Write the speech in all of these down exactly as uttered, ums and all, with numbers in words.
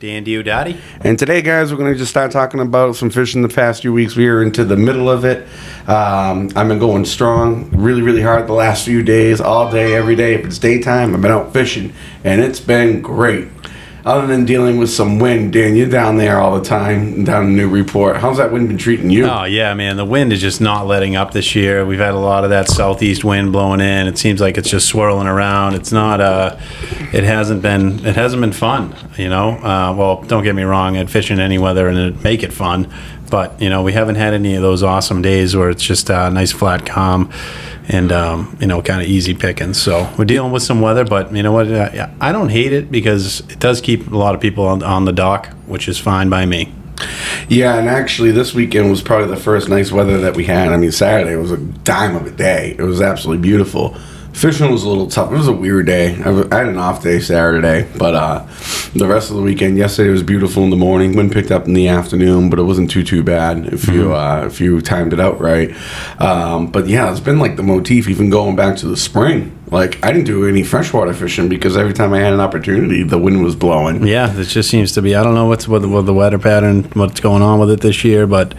Dandy O'Dottie. And today, guys, we're going to just start talking about some fishing the past few weeks. We are into the middle of it. Um, I've been going strong, really, really hard the last few days, all day, every day. If it's daytime, I've been out fishing, and it's been great. Other than dealing with some wind, Dan, you're down there all the time, down in New Report. How's that wind been treating you? Oh, yeah, man. The wind is just not letting up this year. We've had a lot of that southeast wind blowing in. It seems like it's just swirling around. It's not, uh, it hasn't been, it hasn't been fun, you know. Uh, well, don't get me wrong. I'd fish in any weather and it'd make it fun. But, you know, we haven't had any of those awesome days where it's just a uh, nice flat calm and, um, you know, kind of easy pickings. So we're dealing with some weather, but you know what? I, I don't hate it because it does keep a lot of people on, on the dock, which is fine by me. Yeah, and actually this weekend was probably the first nice weather that we had. I mean, Saturday was a dime of a day. It was absolutely beautiful. Fishing was a little tough. It was a weird day. I had an off day Saturday, but uh, the rest of the weekend, yesterday was beautiful in the morning. Wind picked up in the afternoon, but it wasn't too, too bad if you uh, if you timed it out right. Um, but, yeah, it's been like the motif even going back to the spring. Like, I didn't do any freshwater fishing because every time I had an opportunity, the wind was blowing. Yeah, it just seems to be. I don't know what's what the, what the weather pattern, what's going on with it this year, but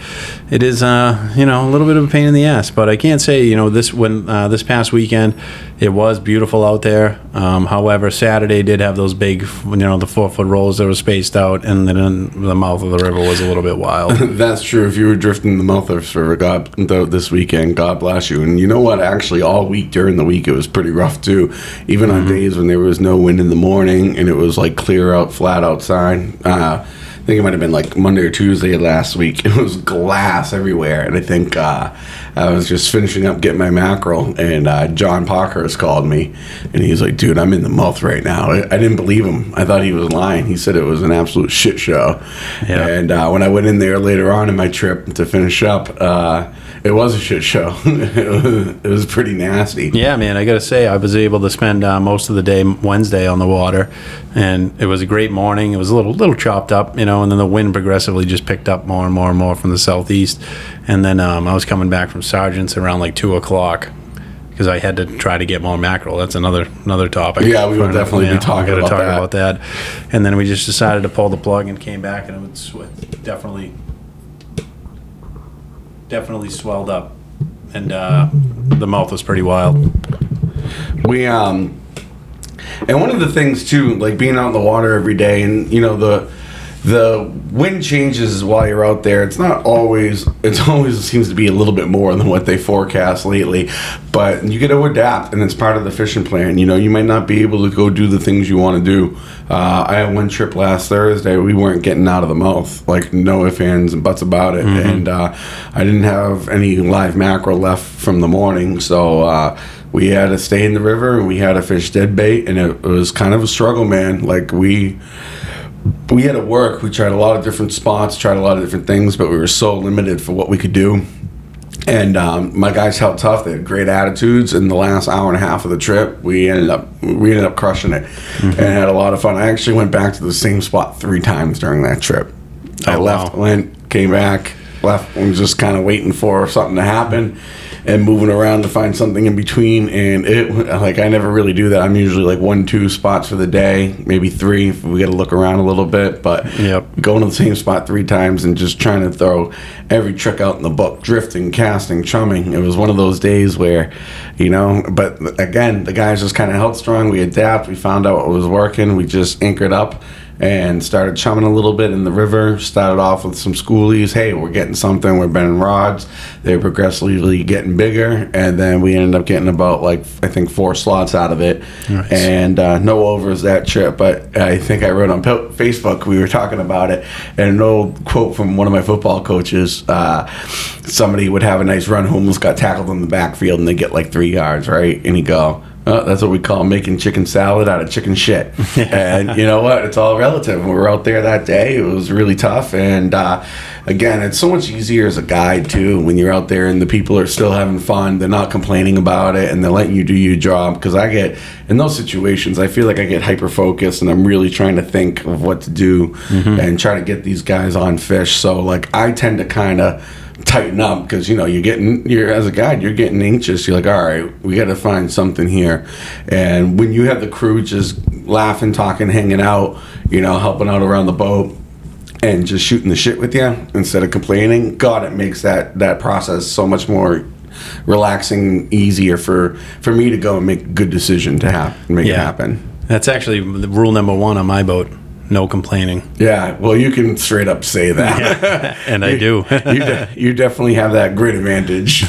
it is, uh, you know, a little bit of a pain in the ass. But I can't say, you know, this when uh, this past weekend, it was beautiful out there. Um, however, Saturday did have those big, you know, the four-foot rolls that were spaced out, and then the mouth of the river was a little bit wild. That's true. If you were drifting the mouth of the river God, this weekend, God bless you. And you know what? Actually, all week during the week, it was pretty rough. rough too, even mm-hmm. on days when there was no wind in the morning and it was like clear out, flat outside. uh I think it might have been like Monday or Tuesday last week. It was glass everywhere, and I think uh I was just finishing up getting my mackerel, and uh John Parker has called me, and he's like, dude, I'm in the mouth right now. I, I didn't believe him. I thought he was lying. He said it was an absolute shit show. Yeah. And uh when I went in there later on in my trip to finish up, uh it was a shit show. it, was, it was pretty nasty. Yeah, man, I got to say, I was able to spend uh, most of the day Wednesday on the water, and it was a great morning. It was a little little chopped up, you know, and then the wind progressively just picked up more and more and more from the southeast. And then um, I was coming back from Sargent's around like two o'clock because I had to try to get more mackerel. That's another another topic. Yeah, we will definitely be talking about that. Talk about that. And then we just decided to pull the plug and came back, and it was definitely... definitely swelled up, and uh the mouth was pretty wild. We um and one of the things too, like being out in the water every day, and you know, the the wind changes while you're out there. It's not always, it's always it seems to be a little bit more than what they forecast lately, but you get to adapt, and it's part of the fishing plan. You know, you might not be able to go do the things you want to do. Uh, I had one trip last Thursday. We weren't getting out of the mouth, like no ifs, ands, and buts about it. Mm-hmm. And uh, I didn't have any live mackerel left from the morning, so uh, we had to stay in the river, and we had to fish dead bait, and it, it was kind of a struggle, man. Like we... we had to work. We tried a lot of different spots, tried a lot of different things, but we were so limited for what we could do. And um, my guys held tough. They had great attitudes. In the last hour and a half of the trip, we ended up we ended up crushing it, mm-hmm. and had a lot of fun. I actually went back to the same spot three times during that trip. Oh, I left, wow. went, came back, left. I was just kind of waiting for something to happen and moving around to find something in between. And it, like, I never really do that. I'm usually like one, two spots for the day, maybe three if we got to look around a little bit. But yep. going to the same spot three times and just trying to throw every trick out in the book, drifting, casting, chumming. It was one of those days where, you know, but again, the guys just kind of held strong. We adapt. We found out what was working. We just anchored up and started chumming a little bit in the river. Started off with some schoolies. Hey, we're getting something. We're bending rods. They're progressively getting bigger. And then we ended up getting about, like, I think four slots out of it. Nice. And uh, no overs that trip. But I think I wrote on Facebook, we were talking about it, and an old quote from one of my football coaches, uh, somebody would have a nice run home, almost got tackled in the backfield, and they get like three yards, right? And he'd go, oh, that's what we call making chicken salad out of chicken shit. And you know what? It's all relative. We were out there that day. It was really tough. And uh, again, it's so much easier as a guide, too, when you're out there and the people are still having fun. They're not complaining about it, and they're letting you do your job. Because I get, in those situations, I feel like I get hyper-focused, and I'm really trying to think of what to do, mm-hmm. and try to get these guys on fish. So, like, I tend to kind of tighten up, because you know you're getting you're as a guide you're getting anxious. You're like, all right, we got to find something here. And when you have the crew just laughing, talking, hanging out, you know, helping out around the boat and just shooting the shit with you instead of complaining. God, it makes that, that process so much more relaxing, easier for, for me to go and make a good decision to hap- make yeah. it happen. That's actually the rule number one on my boat. No complaining. Yeah, well, you can straight up say that. Yeah, and I do. you, de- you definitely have that great advantage.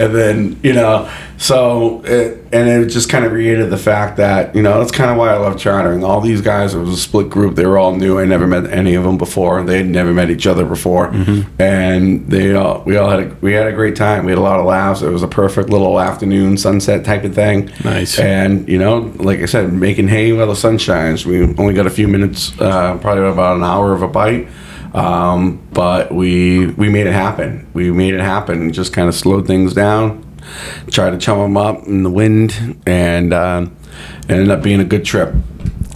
And then, you know, so, it, and it just kind of created the fact that, you know, that's kind of why I love chartering. All these guys, it was a split group. They were all new. I never met any of them before. They had never met each other before. Mm-hmm. And they all, we all had a, we had a great time. We had a lot of laughs. It was a perfect little afternoon sunset type of thing. Nice. And, you know, like I said, making hay while the sun shines. We only got a few minutes, uh, probably about an hour of a bite, um, but we we made it happen. We made it happen and just kind of slowed things down, tried to chum them up in the wind, and uh, it ended up being a good trip.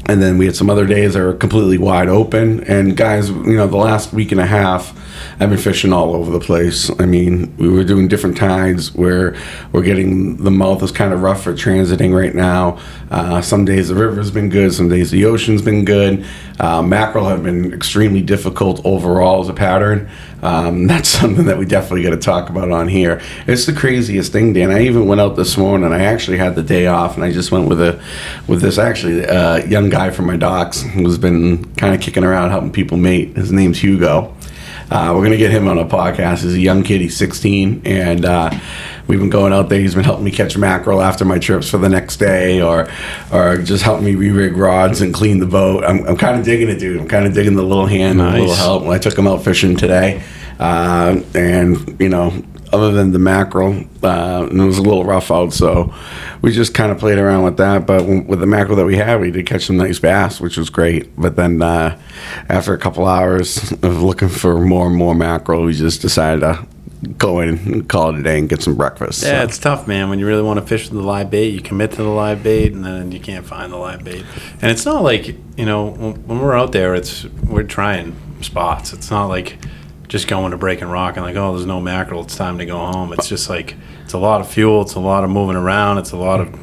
And then we had some other days that were completely wide open. And guys, you know, the last week and a half, I've been fishing all over the place. I mean, we were doing different tides where we're getting, the mouth is kind of rough for transiting right now. Uh, some days the river's been good. Some days the ocean's been good. Uh, mackerel have been extremely difficult overall as a pattern. Um, that's something that we definitely got to talk about on here. It's the craziest thing, Dan. I even went out this morning. And I actually had the day off, and I just went with a, with this actually uh, young guy from my docks who's been kind of kicking around helping people mate. His name's Hugo. Uh, we're gonna get him on a podcast. He's a young kid. He's sixteen, and uh, we've been going out there. He's been helping me catch mackerel after my trips for the next day, or or just helping me re-rig rods and clean the boat. I'm I'm kind of digging it, dude. I'm kind of digging the little hand, nice. And the little help. I took him out fishing today, uh, and you know. Other than the mackerel, uh, and it was a little rough out, so we just kind of played around with that. But with the mackerel that we had, we did catch some nice bass, which was great. But then uh, after a couple hours of looking for more and more mackerel, we just decided to go in and call it a day and get some breakfast. Yeah, so. It's tough, man. When you really want to fish with the live bait, you commit to the live bait, and then you can't find the live bait. And it's not like, you know, when we're out there, it's we're trying spots. It's not like... just going to Breaking Rock and like, oh, there's no mackerel, it's time to go home. It's just like, it's a lot of fuel, it's a lot of moving around, it's a lot of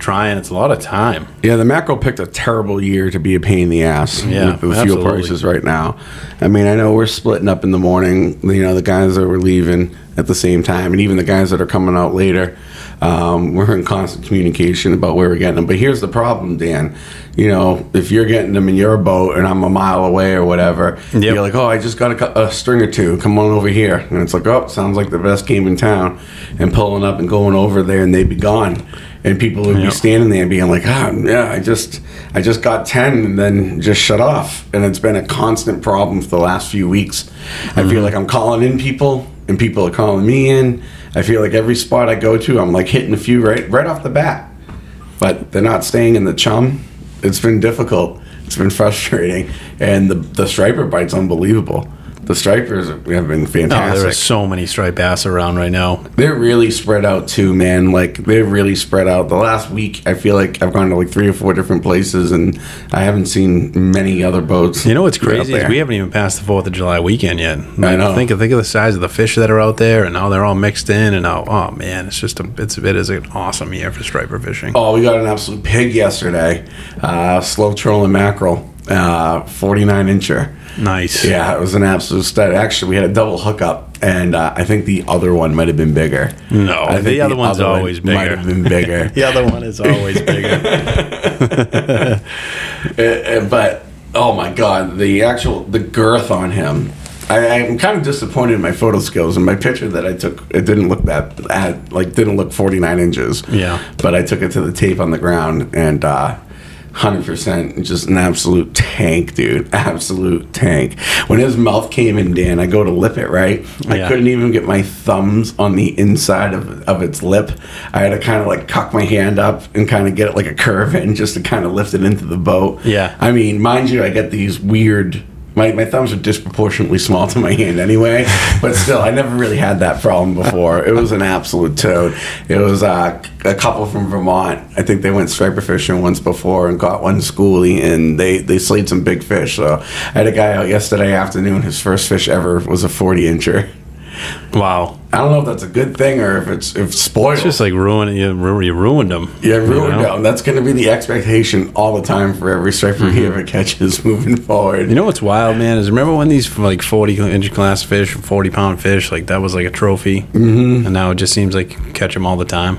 trying, it's a lot of time. Yeah, the mackerel picked a terrible year to be a pain in the ass. Yeah, with the absolutely. Fuel prices right now. I mean, I know we're splitting up in the morning, you know, the guys that were leaving at the same time, and even the guys that are coming out later, um, we're in constant communication about where we're getting them. But here's the problem, Dan. You know, if you're getting them in your boat and I'm a mile away or whatever, yep. You're like, oh, I just got a, a string or two. Come on over here. And it's like, oh, sounds like the best game in town. And pulling up and going over there, and they'd be gone. And people would yep. be standing there and being like, oh, yeah, I just I just got ten and then just shut off. And it's been a constant problem for the last few weeks. Mm-hmm. I feel like I'm calling in people. And people are calling me in. I feel like every spot I go to, I'm like hitting a few right right off the bat. But they're not staying in the chum. It's been difficult. It's been frustrating. And the the striper bite's unbelievable. The stripers have been fantastic. Oh, there are so many striped bass around right now. They're really spread out too, man. Like, they're really spread out. The last week, I feel like I've gone to like three or four different places, and I haven't seen many other boats. You know what's crazy is we haven't even passed the fourth of July weekend yet. Like, I know. Think, think of the size of the fish that are out there, and how they're all mixed in, and how, oh, man, it's just a, it's, it is an awesome year for striper fishing. Oh, we got an absolute pig yesterday. Uh, slow trolling mackerel. Uh, forty-nine incher. Nice. Yeah, it was an absolute stud. Actually, we had a double hookup, and uh, I think the other one might have been bigger. No, I think the other the one's other always one bigger. Might have been bigger. The other one is always bigger. But oh my God, the actual the girth on him. I, I'm kind of disappointed in my photo skills and my picture that I took. It didn't look that at, like didn't look forty-nine inches. Yeah. But I took it to the tape on the ground and. Uh, one hundred percent just an absolute tank, dude. Absolute tank. When his mouth came in, Dan, I go to lip it, right? Yeah. I couldn't even get my thumbs on the inside of, of its lip. I had to kind of like cock my hand up and kind of get it like a curve in just to kind of lift it into the boat. Yeah. I mean, mind you, I get these weird... My my thumbs are disproportionately small to my hand anyway, but still, I never really had that problem before. It was an absolute toad. It was uh, a couple from Vermont. I think they went striper fishing once before and caught one schoolie, and they, they slayed some big fish. So I had a guy out yesterday afternoon. His first fish ever was a forty-incher. Wow. I don't know if that's a good thing or if it's if spoiled. It's just like ruining you. You ruined them. Yeah, ruined you know? them. That's going to be the expectation all the time for every striper mm-hmm. he ever catches moving forward. You know what's wild, man? Is remember when these like forty inch class fish, forty pound fish, like that was like a trophy, mm-hmm. and now it just seems like you catch them all the time.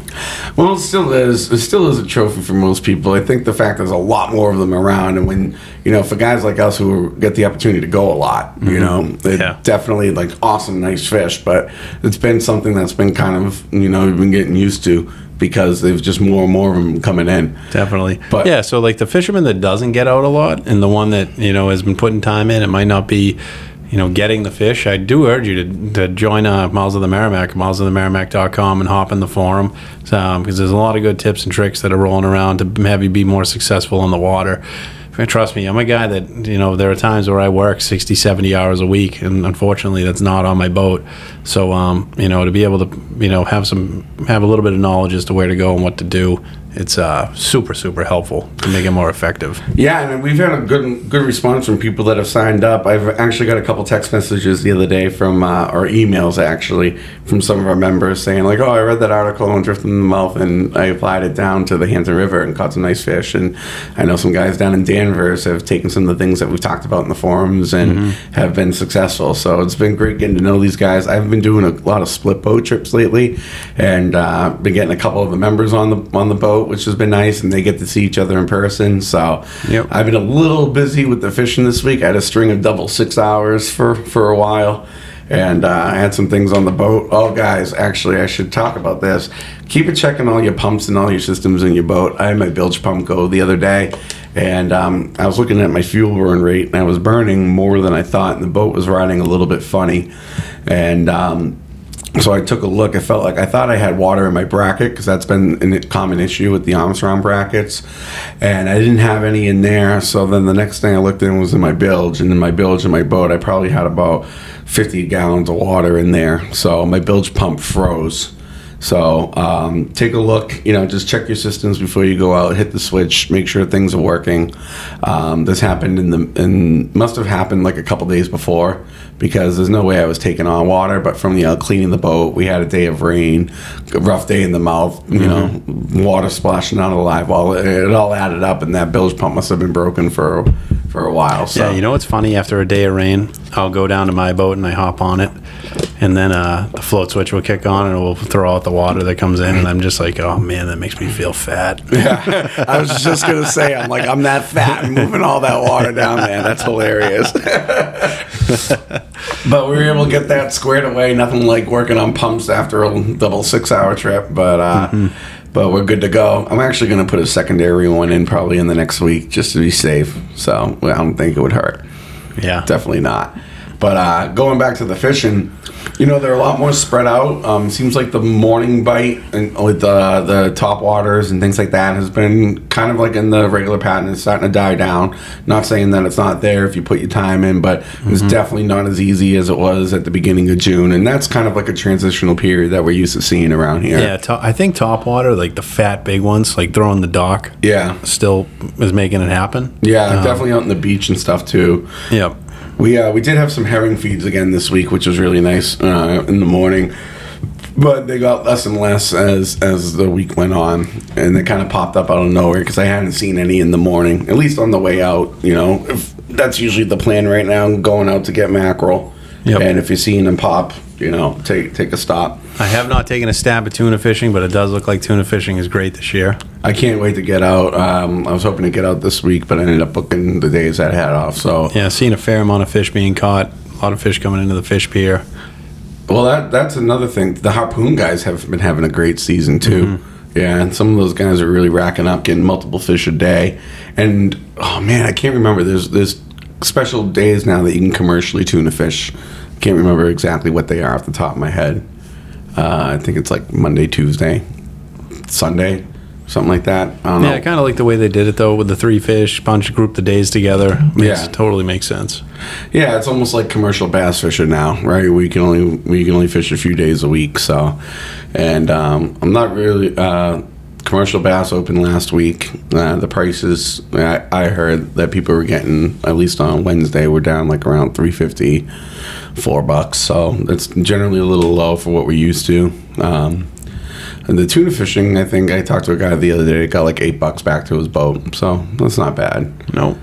Well, it still is. It still is a trophy for most people. I think the fact there's a lot more of them around, and when you know, for guys like us who get the opportunity to go a lot, mm-hmm. you know, they're yeah. definitely like awesome, nice fish, but it's been something that's been kind of, you know, we've been getting used to because there's just more and more of them coming in. Definitely. But yeah, so like the fisherman that doesn't get out a lot and the one that, you know, has been putting time in, it might not be, you know, getting the fish. I do urge you to, to join uh, Miles of the Merrimack, miles of the merrimack dot com, and hop in the forum because um, there's a lot of good tips and tricks that are rolling around to have you be more successful on the water. Trust me, I'm a guy that, you know, there are times where I work sixty, seventy hours a week, and unfortunately that's not on my boat. So, um, you know, to be able to, you know, have some, have a little bit of knowledge as to where to go and what to do, it's uh, super, super helpful to make it more effective. Yeah, and we've had a good good response from people that have signed up. I've actually got a couple text messages the other day from, uh, or emails actually, from some of our members saying like, oh, I read that article on Drift in the Mouth and I applied it down to the Hampton River and caught some nice fish. And I know some guys down in Danvers have taken some of the things that we've talked about in the forums and mm-hmm. have been successful. So it's been great getting to know these guys. I've been doing a lot of split boat trips lately and uh, been getting a couple of the members on the on the boat, which has been nice, and they get to see each other in person. So yep. I've been a little busy with the fishing this week. I had a string of double six hours for, for a while, and uh, I had some things on the boat. Oh, guys, actually, I should talk about this. Keep a check on all your pumps and all your systems in your boat. I had my bilge pump go the other day, and um, I was looking at my fuel burn rate, and I was burning more than I thought, and the boat was riding a little bit funny. And um so I took a look. I felt like I thought I had water in my bracket because that's been a common issue with the Armstrong brackets, and I didn't have any in there. So then the next thing I looked in was in my bilge, and in my bilge in my boat, I probably had about fifty gallons of water in there. So my bilge pump froze. So um, take a look, you know, just check your systems before you go out, hit the switch, make sure things are working. Um, this happened in the, and must have happened like a couple days before, because there's no way I was taking on water, but from, you know, cleaning the boat, we had a day of rain, a rough day in the mouth, you mm-hmm. know, water splashing out of the live well, it, it all added up, and that bilge pump must have been broken for for a while. So. Yeah, you know what's funny? After a day of rain, I'll go down to my boat and I hop on it, and then uh, the float switch will kick on and it will throw out the water that comes in, and I'm just like, oh man, that makes me feel fat. Yeah, I was just going to say, I'm like, I'm that fat and moving all that water down there. That's hilarious. But we were able to get that squared away. Nothing like working on pumps after a double six-hour trip, but uh, mm-hmm. but we're good to go. I'm actually going to put a secondary one in probably in the next week just to be safe. So I don't think it would hurt. Yeah, definitely not. But uh, going back to the fishing, you know, they're a lot more spread out. Um, seems like the morning bite and with the the top waters and things like that has been kind of like in the regular pattern. It's starting to die down. Not saying that it's not there if you put your time in, but mm-hmm. it's definitely not as easy as it was at the beginning of June. And that's kind of like a transitional period that we're used to seeing around here. Yeah, to- I think top water, like the fat big ones, like throwing the dock, yeah, still is making it happen. Yeah, um, definitely out on the beach and stuff too. Yep. Yeah. We uh, we did have some herring feeds again this week, which was really nice uh, in the morning, but they got less and less as as the week went on, and they kind of popped up out of nowhere because I hadn't seen any in the morning, at least on the way out. You know, if that's usually the plan right now. I'm going out to get mackerel, yep. and if you're seeing them pop, you know, take take a stop. I have not taken a stab at tuna fishing, but it does look like tuna fishing is great this year. I can't wait to get out. Um, I was hoping to get out this week, but I ended up booking the days that I had off. So yeah, seeing a fair amount of fish being caught, a lot of fish coming into the fish pier. Well, that that's another thing. The harpoon guys have been having a great season too. Mm-hmm. Yeah, and some of those guys are really racking up, getting multiple fish a day. And oh man, I can't remember. There's there's special days now that you can commercially tuna fish. Can't remember exactly what they are off the top of my head. Uh, I think it's like Monday, Tuesday, Sunday. Something like that. I don't yeah, know. I kind of like the way they did it, though, with the three fish, bunch, group the days together. Makes, yeah. Totally makes sense. Yeah, it's almost like commercial bass fishing now, right? We can only we can only fish a few days a week, so. And um, I'm not really... Uh, commercial bass open last week. Uh, the prices, I, I heard that people were getting, at least on Wednesday, were down like around three fifty, four bucks. So it's generally a little low for what we're used to. Um, and the tuna fishing, I think I talked to a guy the other day, got like eight bucks back to his boat. So that's not bad. No.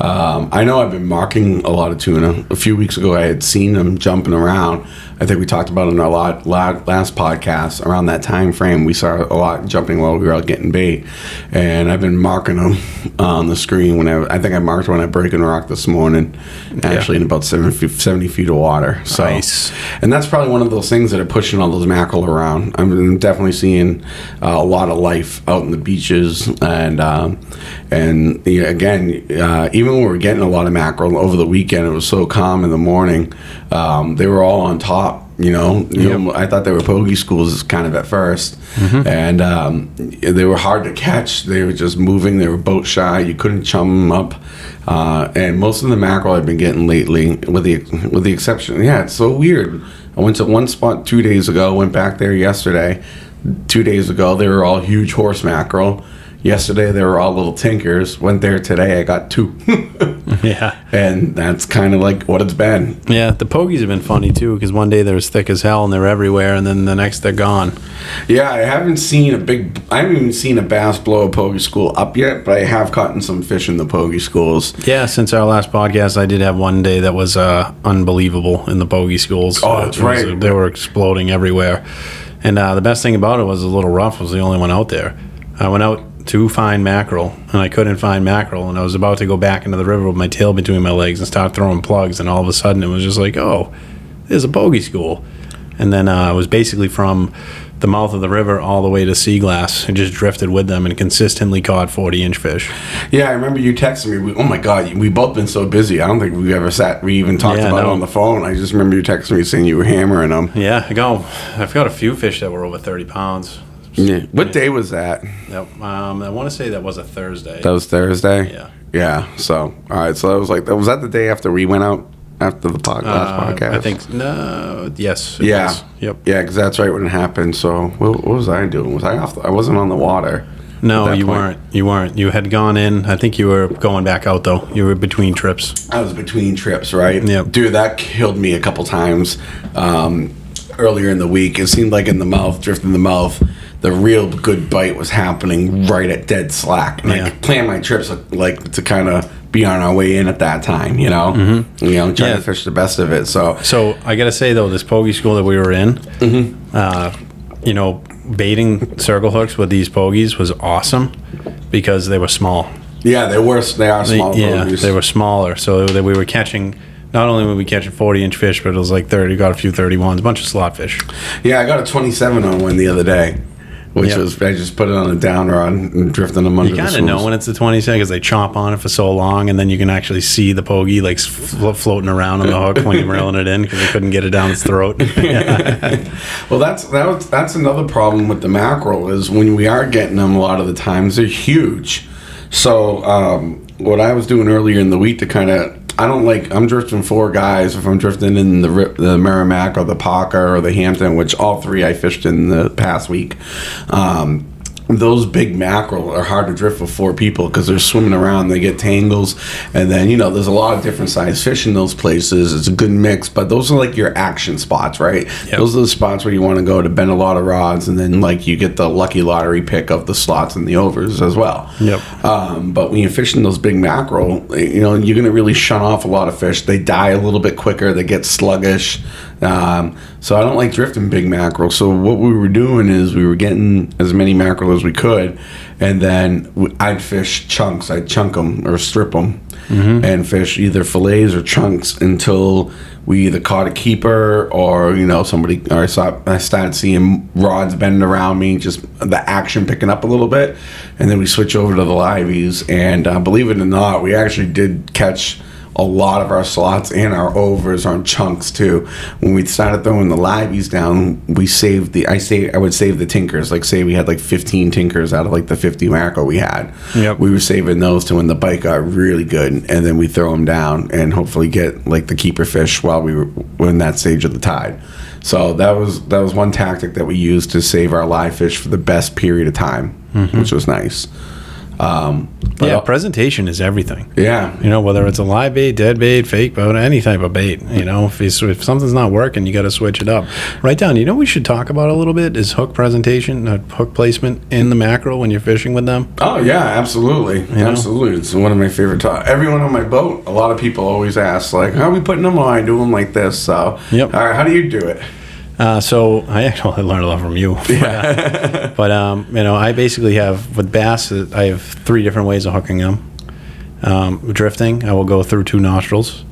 Um, I know I've been marking a lot of tuna. A few weeks ago, I had seen them jumping around. I think we talked about it in our lot, lot, last podcast. Around that time frame, we saw a lot jumping while we were out getting bait. And I've been marking them on the screen. When I, I think I marked one at Breaking Rock this morning, actually, yeah. in about seventy feet of water. So, nice. And that's probably one of those things that are pushing all those mackerel around. I'm definitely seeing uh, a lot of life out in the beaches. And, um, and you know, again, uh, even Even when we were getting a lot of mackerel over the weekend, it was so calm in the morning. Um, they were all on top, you know. You yep. know, I thought they were pogie schools kind of at first. Mm-hmm. And um, they were hard to catch. They were just moving. They were boat shy. You couldn't chum them up. Uh, and most of the mackerel I've been getting lately, with the with the exception, yeah, it's so weird. I went to one spot two days ago, went back there yesterday. Two days ago, they were all huge horse mackerel. Yesterday, they were all little tinkers. Went there today, I got two. Yeah. And that's kind of like what it's been. Yeah, the pogies have been funny, too, because one day they're as thick as hell and they're everywhere, and then the next they're gone. Yeah, I haven't seen a big... I haven't even seen a bass blow a pogie school up yet, but I have caught in some fish in the pogie schools. Yeah, since our last podcast, I did have one day that was uh, unbelievable in the pogie schools. Oh, that's uh, right. Was, they were exploding everywhere. And uh, the best thing about it was the little rough was the only one out there. I went out to find mackerel, and I couldn't find mackerel, and I was about to go back into the river with my tail between my legs and start throwing plugs, and all of a sudden it was just like, oh, there's a pogie school. And then uh, I was basically from the mouth of the river all the way to sea glass and just drifted with them and consistently caught forty inch fish. Yeah, I remember you texting me, we, oh my god, we both been so busy, I don't think we ever sat, we even talked yeah, about no. it on the phone. I just remember you texting me saying you were hammering them. Yeah, I go, I've got a few fish that were over thirty pounds. Yeah. What yeah. day was that? Yep. Um, I want to say that was a Thursday. That was Thursday? Yeah. Yeah. So, all right. So, that was like, was that the day after we went out after the podcast? Uh, podcast? I think, no. Yes. It yeah. Was. Yep. Yeah, because that's right when it happened. So, what, what was I doing? Was I off? The, I wasn't on the water. No, you point. weren't. You weren't. You had gone in. I think you were going back out, though. You were between trips. I was between trips, right? Yeah. Dude, that killed me a couple times um, earlier in the week. It seemed like in the mouth, drifting the mouth. The real good bite was happening right at dead slack. And yeah. I planned my trips like to kind of be on our way in at that time, you know? Mm-hmm. You know, trying yeah. to fish the best of it. So so I got to say, though, this pogie school that we were in, mm-hmm. uh, you know, baiting circle hooks with these pogies was awesome because they were small. Yeah, they were. They are small. They, yeah, pogies. They were smaller. So that we were catching... Not only were we catching forty inch fish, but it was like thirty. Got a few thirty-ones, a bunch of slot fish. Yeah, I got a twenty-seven on one the other day. Which yep. was, I just put it on a down rod and drifting them under you the You kind of know when it's the twenty-seven because they chomp on it for so long, and then you can actually see the pogie like flo- floating around on the hook when you're reeling it in because they couldn't get it down its throat. Well, that's that was, that's another problem with the mackerel is when we are getting them a lot of the times, they're huge. So um, what I was doing earlier in the week to kind of, I don't like, I'm drifting four guys. If I'm drifting in the the Merrimack or the Parker or the Hampton, which all three I fished in the past week, um, those big mackerel are hard to drift with four people because they're swimming around, they get tangles, and then, you know, there's a lot of different size fish in those places. It's a good mix, but those are like your action spots, right? Yep. Those are the spots where you want to go to bend a lot of rods, and then like you get the lucky lottery pick of the slots and the overs as well. Yep. Um, but when you're fishing those big mackerel, you know, you're going to really shun off a lot of fish. They die a little bit quicker, they get sluggish. Um, so I don't like drifting big mackerel. So what we were doing is we were getting as many mackerel as we could, and then I'd fish chunks. I'd chunk them or strip them, mm-hmm. and fish either fillets or chunks until we either caught a keeper or, you know, somebody. Or I saw. I started seeing rods bending around me, just the action picking up a little bit, and then we switch over to the liveys. And uh, believe it or not, we actually did catch a lot of our slots and our overs on chunks too. When we started throwing the liveys down, we saved the I say I would save the tinkers. Like say we had like fifteen tinkers out of like the fifty mackerel we had. Yep. We were saving those to when the bite got really good, and then we throw them down and hopefully get like the keeper fish while we were when that stage of the tide. So that was that was one tactic that we used to save our live fish for the best period of time, mm-hmm. which was nice. Um, but yeah, presentation is everything. Yeah. You know, whether it's a live bait, dead bait, fake boat, any type of bait, you know, if, if something's not working, you got to switch it up. Right down, you know what we should talk about a little bit is hook presentation, uh, hook placement in the mackerel when you're fishing with them. Oh, yeah, absolutely. You absolutely. Know? It's one of my favorite talks. Everyone on my boat, a lot of people always ask, like, how are we putting them on? I do them like this. So, yep. All right, how do you do it? Uh, so I actually learned a lot from you. Yeah. But, um, you know, I basically have, with bass, I have three different ways of hooking them. Um, drifting, I will go through two nostrils.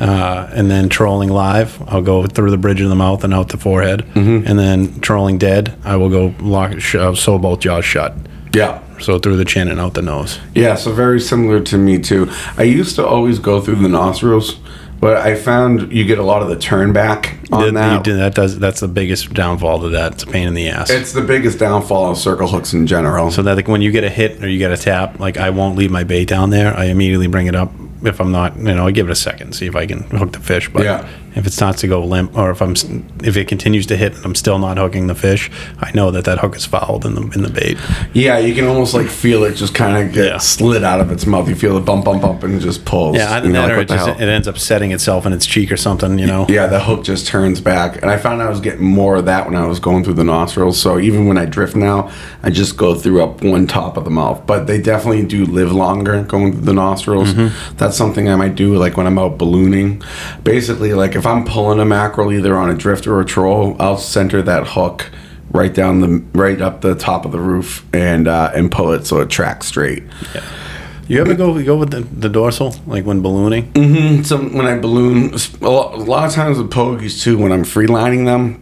Uh, and then trolling live, I'll go through the bridge of the mouth and out the forehead. Mm-hmm. And then trolling dead, I will go lock, sh- sew both jaws shut. Yeah. So through the chin and out the nose. Yeah, so very similar to me, too. I used to always go through the nostrils. But I found you get a lot of the turn back on the, that. You do, that does, that's the biggest downfall to that. It's a pain in the ass. It's the biggest downfall of circle hooks in general. So that like, when you get a hit or you get a tap, like I won't leave my bait down there. I immediately bring it up. If I'm not, you know, I give it a second, see if I can hook the fish. But yeah. If it starts to go limp, or if I'm, if it continues to hit and I'm still not hooking the fish, I know that that hook is fouled in the in the bait. Yeah, you can almost like feel it just kind of get yeah. slid out of its mouth. You feel the bump, bump, bump, and it just pulls. Yeah, either you know, that like, or it, just, it ends up setting itself in its cheek or something, you know? Yeah, the hook just turns back. And I found I was getting more of that when I was going through the nostrils. So even when I drift now, I just go through up one top of the mouth. But they definitely do live longer going through the nostrils. Mm-hmm. That's something I might do like when I'm out ballooning. Basically, like if If I'm pulling a mackerel either on a drift or a troll, I'll center that hook right down the right up the top of the roof and uh, and pull it so it tracks straight. Yeah. You ever go go with the, the dorsal, like when ballooning? Mm-hmm. So when I balloon, a lot of times with pogies too, when I'm freelining them,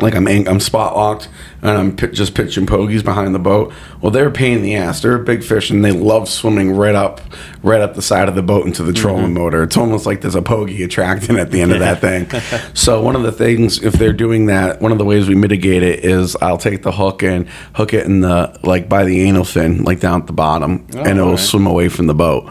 like I'm I'm spot locked and I'm p- just pitching pogies behind the boat. Well, they're a pain in the ass. They're a big fish and they love swimming right up, right up the side of the boat into the trolling mm-hmm. motor. It's almost like there's a pogie attracting at the end yeah. of that thing. So one of the things, if they're doing that, one of the ways we mitigate it is I'll take the hook and hook it in the like by the anal fin, like down at the bottom, oh, and it'll right. swim away from the boat.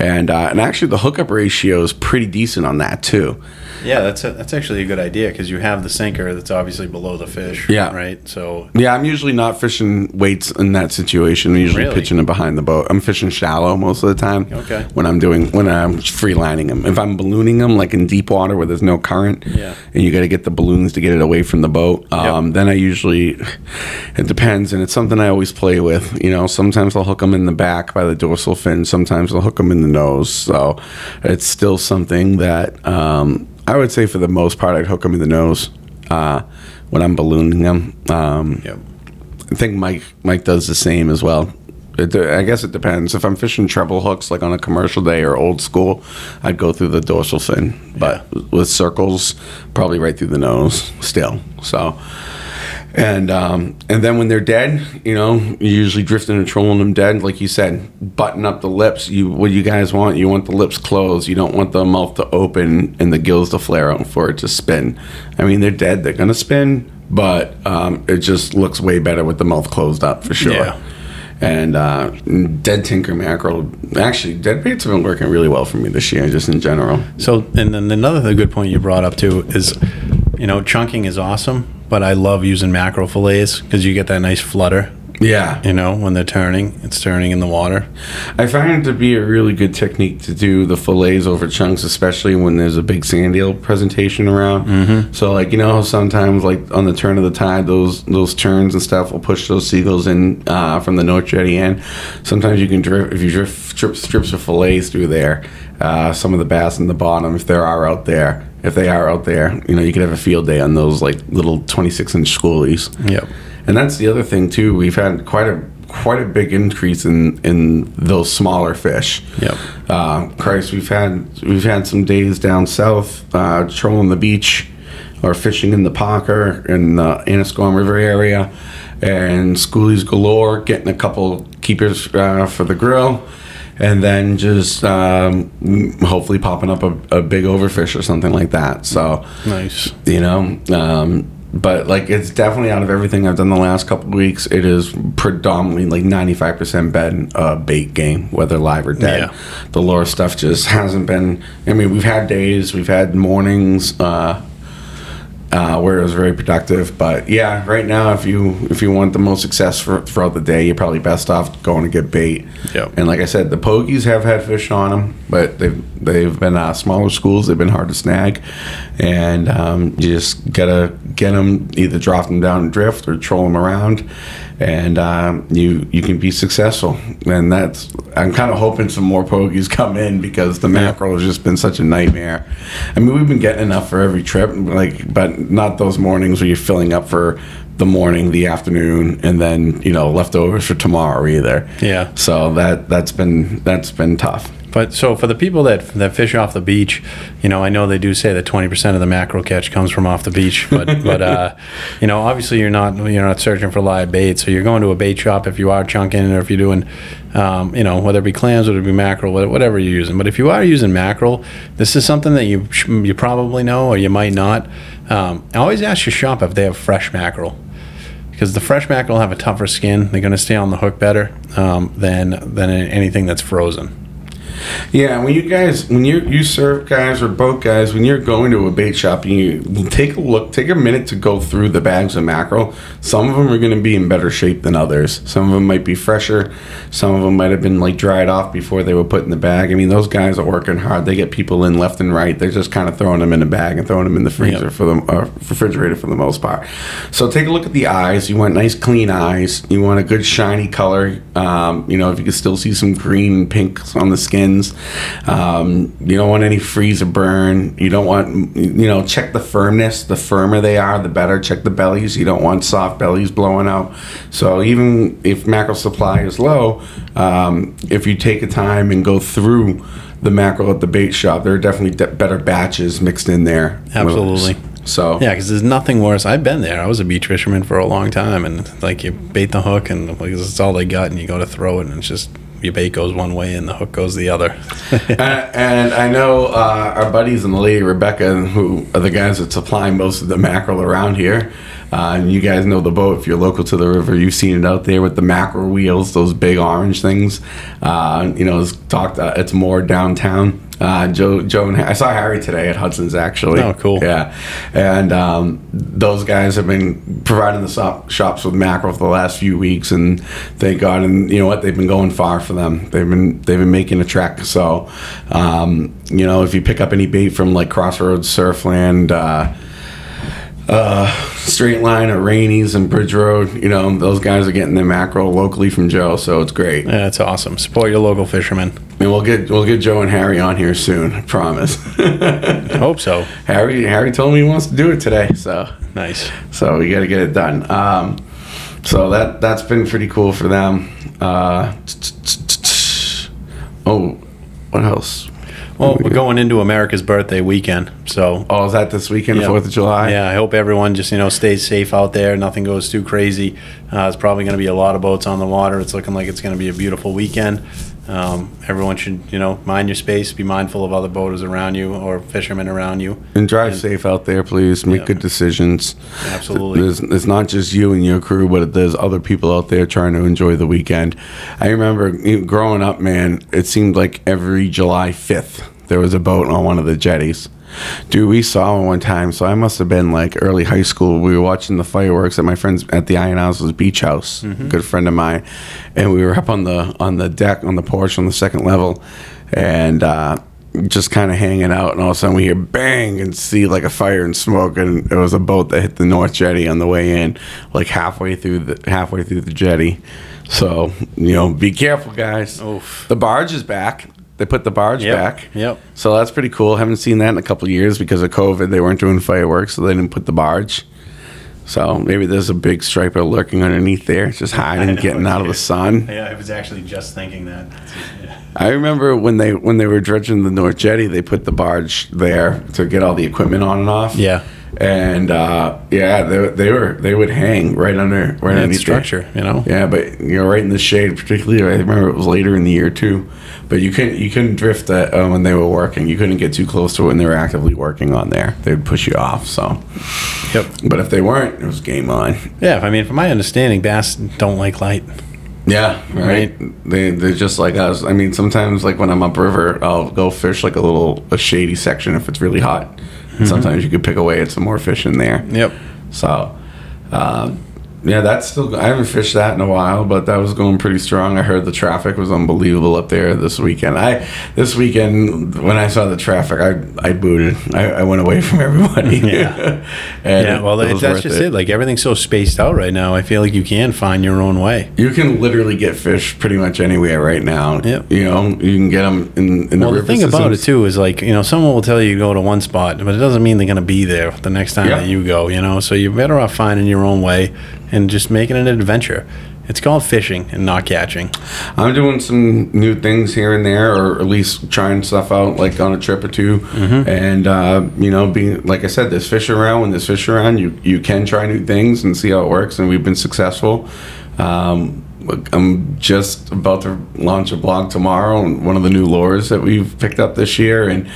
And uh, and actually the hookup ratio is pretty decent on that too. Yeah, that's a, that's actually a good idea because you have the sinker that's obviously below the fish. Yeah. Right. So. Yeah, I'm usually not fishing weights in that situation. I'm usually really? pitching it behind the boat. I'm fishing shallow most of the time. Okay. When I'm doing when I'm freelining them, if I'm ballooning them like in deep water where there's no current, yeah. and you got to get the balloons to get it away from the boat. Um, yep. Then I usually, it depends, and it's something I always play with. You know, sometimes I'll hook them in the back by the dorsal fin. Sometimes I'll hook them in the nose. So it's still something that um, I would say for the most part I'd hook them in the nose uh, when I'm ballooning them. Um, yep. I think Mike Mike does the same as well. It, I guess it depends. If I'm fishing treble hooks like on a commercial day or old school, I'd go through the dorsal fin. But yeah. with circles, probably right through the nose still. So. And um, and then when they're dead, you know, you're usually drifting and trolling them dead. Like you said, button up the lips. You What you guys want, you want the lips closed. You don't want the mouth to open and the gills to flare out for it to spin. I mean, they're dead. They're going to spin, but um, it just looks way better with the mouth closed up for sure. Yeah. And uh, dead tinker mackerel. Actually, dead baits have been working really well for me this year, just in general. So, and then another good point you brought up, too, is, you know, chunking is awesome. But I love using mackerel fillets because you get that nice flutter. Yeah. You know, when they're turning, it's turning in the water. I find it to be a really good technique to do the fillets over chunks, especially when there's a big sand eel presentation around. Mm-hmm. So, like, you know, sometimes, like, on the turn of the tide, those those turns and stuff will push those seagulls in uh, from the North Jetty end. Sometimes you can drift, if you drift strip, strips of fillets through there, uh, some of the bass in the bottom, if there are out there, if they are out there, you know, you could have a field day on those, like, little twenty-six inch schoolies. Yep. And that's the other thing too. We've had quite a quite a big increase in, in those smaller fish. Yep. Uh, Christ, we've had we've had some days down south uh, trolling the beach or fishing in the Parker in the Anascombe River area, and schoolies galore, getting a couple keepers uh, for the grill, and then just um, hopefully popping up a, a big overfish or something like that. So nice, you know. Um, But, like, it's definitely out of everything I've done the last couple of weeks. It is predominantly, like, ninety-five percent been a bait game, whether live or dead. Yeah. The lure stuff just hasn't been – I mean, we've had days, we've had mornings, uh, uh, where it was very productive. But yeah, right now, if you if you want the most success for, throughout the day, you're probably best off going to get bait. Yep. And like I said, the Pogies have had fish on them, but they've they've been uh, smaller schools. They've been hard to snag, and um, you just gotta get them, either drop them down and drift or troll them around, and um, you you can be successful. And that's I'm kind of hoping some more Pogies come in, because the mackerel has just been such a nightmare. I mean, we've been getting enough for every trip, like, but not those mornings where you're filling up for the morning, the afternoon, and then, you know, leftovers for tomorrow either. Yeah. So that that's been that's been tough. But so for the people that that fish off the beach, you know, I know they do say that twenty percent of the mackerel catch comes from off the beach, but but uh, you know, obviously you're not you're not searching for live bait, so you're going to a bait shop if you are chunking, or if you're doing, um, you know, whether it be clams, whether it be mackerel, whatever you're using. But if you are using mackerel, this is something that you you probably know or you might not. Um, I always ask your shop if they have fresh mackerel, because the fresh mackerel have a tougher skin. They're going to stay on the hook better um, than than anything that's frozen. Yeah, when you guys, when you you surf guys or boat guys, when you're going to a bait shop, you take a look, take a minute to go through the bags of mackerel. Some of them are going to be in better shape than others. Some of them might be fresher. Some of them might have been like dried off before they were put in the bag. I mean, those guys are working hard. They get people in left and right. They're just kind of throwing them in a bag and throwing them in the freezer yep. for the uh, refrigerator for the most part. So take a look at the eyes. You want nice, clean eyes. You want a good shiny color. Um, you know, if you can still see some green and pinks on the skin. Um, you don't want any freezer burn. You don't want, you know, check the firmness. The firmer they are, the better. Check the bellies. You don't want soft bellies blowing out. So even if mackerel supply is low, um, if you take the time and go through the mackerel at the bait shop, there are definitely de- better batches mixed in there. Absolutely. So yeah, because there's nothing worse. I've been there. I was a beach fisherman for a long time, and like you bait the hook, and like, it's all they got, and you go to throw it, and it's just. Your bait goes one way and the hook goes the other. and, and I know uh, our buddies and the lady Rebecca, who are the guys that supply most of the mackerel around here, uh, and you guys know the boat if you're local to the river. You've seen it out there with the mackerel wheels, those big orange things. Uh, you know, it's talked. Uh, it's more downtown. Uh, Joe, Joe, and I saw Harry today at Hudson's actually. Oh, cool. Yeah, and um, those guys have been providing the shop, shops with mackerel for the last few weeks, and thank God. And you know what? They've been going far for them. They've been they've been making a trek. So, um, you know, if you pick up any bait from like Crossroads Surfland. Uh, Uh, Straight Line or Rainy's and Bridge Road, you know, those guys are getting their mackerel locally from Joe, so it's great. Yeah, that's awesome. Support your local fishermen. And we'll get we'll get Joe and Harry on here soon, I promise. I hope so. Harry Harry told me he wants to do it today, so nice. So we got to get it done. Um, so that that's been pretty cool for them. Uh, oh, what else? Well, we're going into America's birthday weekend, so... Oh, is that this weekend, the yeah. fourth of July? Yeah, I hope everyone just, you know, stays safe out there. Nothing goes too crazy. Uh, it's probably going to be a lot of boats on the water. It's looking like it's going to be a beautiful weekend. Um, everyone should, you know, mind your space, be mindful of other boaters around you or fishermen around you. And drive and, safe out there, please. Make yeah. good decisions. Absolutely. There's, it's not just you and your crew, but there's other people out there trying to enjoy the weekend. I remember growing up, man, it seemed like every July fifth there was a boat on one of the jetties. Dude, we saw one one time, so I must have been like early high school. We were watching the fireworks at my friend's at the Iron Isles beach house, mm-hmm. a good friend of mine, and we were up on the on the deck on the porch on the second level, and uh just kind of hanging out, and all of a sudden we hear bang and see like a fire and smoke, and it was a boat that hit the North Jetty on the way in, like halfway through the halfway through the jetty. So, you know, be careful, guys. Oof. The barge is back. They put the barge yep, back. Yep. So that's pretty cool. Haven't seen that in a couple of years because of COVID. They weren't doing fireworks, so they didn't put the barge. So maybe there's a big striper lurking underneath there, just hiding, know, getting out of the sun. Yeah, I was actually just thinking that. Yeah. I remember when they when they were dredging the North Jetty, they put the barge there to get all the equipment on and off. Yeah. And uh, yeah, they they were they would hang right under right yeah, under the structure, you know. Yeah, but you know, right in the shade, particularly. I remember it was later in the year too, but you couldn't you couldn't drift that uh, when they were working. You couldn't get too close to it when they were actively working on there. They'd push you off. So, yep. But if they weren't, it was game on. Yeah, I mean, from my understanding, bass don't like light. Yeah, right. right. They they're just like us. I mean, sometimes like when I'm upriver, I'll go fish like a little a shady section if it's really hot. Mm-hmm. Sometimes you could pick away at some more fish in there. Yep. So, uh, yeah, that's still, I haven't fished that in a while, but that was going pretty strong. I heard the traffic was unbelievable up there this weekend. I, this weekend, when I saw the traffic, I, I booted. I, I went away from everybody. Yeah. and yeah, well, it, that's just it. it. Like, everything's so spaced out right now. I feel like you can find your own way. You can literally get fish pretty much anywhere right now. Yep. You know, you can get them in, in well, the river. Well, the thing systems. about it, too, is, like, you know, someone will tell you to go to one spot, but it doesn't mean they're going to be there the next time yeah. that you go, you know? So you're better off finding your own way and just making it an adventure. It's called fishing and not catching. I'm doing some new things here and there, or at least trying stuff out, like on a trip or two. Mm-hmm. And, uh, you know, being, like I said, there's fish around. When there's fish around, you, you can try new things and see how it works, and we've been successful. Um, I'm just about to launch a blog tomorrow on one of the new lures that we've picked up this year. And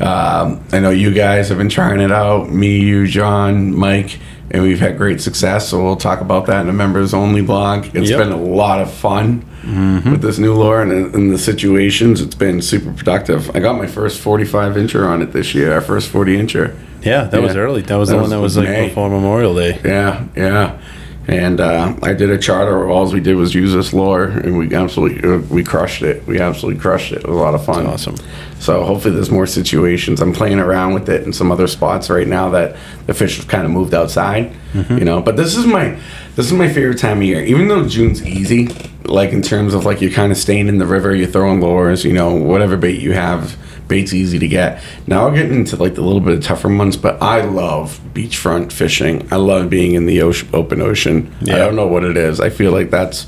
um, I know you guys have been trying it out, me, you, John, Mike, and we've had great success, so we'll talk about that in a members only blog. It's yep. been a lot of fun mm-hmm. with this new lure, and in the situations, it's been super productive. I got my first forty-five incher on it this year, our first forty incher. Yeah, that yeah. was early. That was that the one that was, was like before Memorial Day. Yeah, yeah. And uh, I did a charter where all we did was use this lure, and we absolutely we crushed it. We absolutely crushed it. It was a lot of fun. That's awesome. So hopefully there's more situations. I'm playing around with it in some other spots right now that the fish have kind of moved outside, mm-hmm. you know. But this is my this is my favorite time of year. Even though June's easy, like in terms of like you're kind of staying in the river, you're throwing lures, you know, whatever bait you have. Bait's easy to get. Now I'll get into like the little bit of tougher months, but I love beachfront fishing. I love being in the ocean, open ocean. Yeah. I don't know what it is. I feel like that's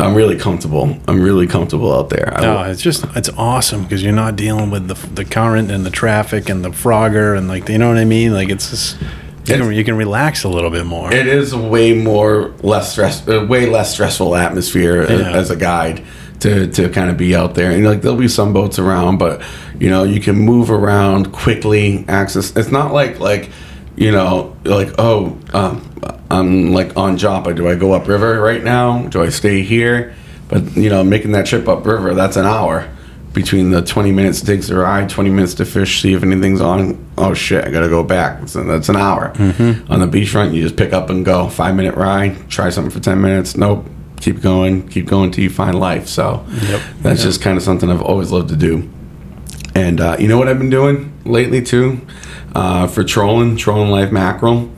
I'm really comfortable. I'm really comfortable out there. No, I, it's just it's awesome because you're not dealing with the the current and the traffic and the frogger and like you know what I mean. Like it's just you, it's, can, you can relax a little bit more. It is a way more less stress, a way less stressful atmosphere yeah. as, as a guide. To, to kind of be out there, and like there'll be some boats around, but you know you can move around quickly. Access. It's not like like you know like oh um, I'm like on Joppa. Do I go up river right now? Do I stay here? But you know making that trip up river, that's an hour between the twenty minutes to take the ride, twenty minutes to fish, see if anything's on. Oh shit, I gotta go back. So that's an hour. Mm-hmm. On the beachfront, you just pick up and go. Five minute ride. Try something for ten minutes. Nope. Keep going, keep going till you find life. So yep. that's yep. just kind of something I've always loved to do. And uh, you know what I've been doing lately too? Uh, for trolling, trolling live mackerel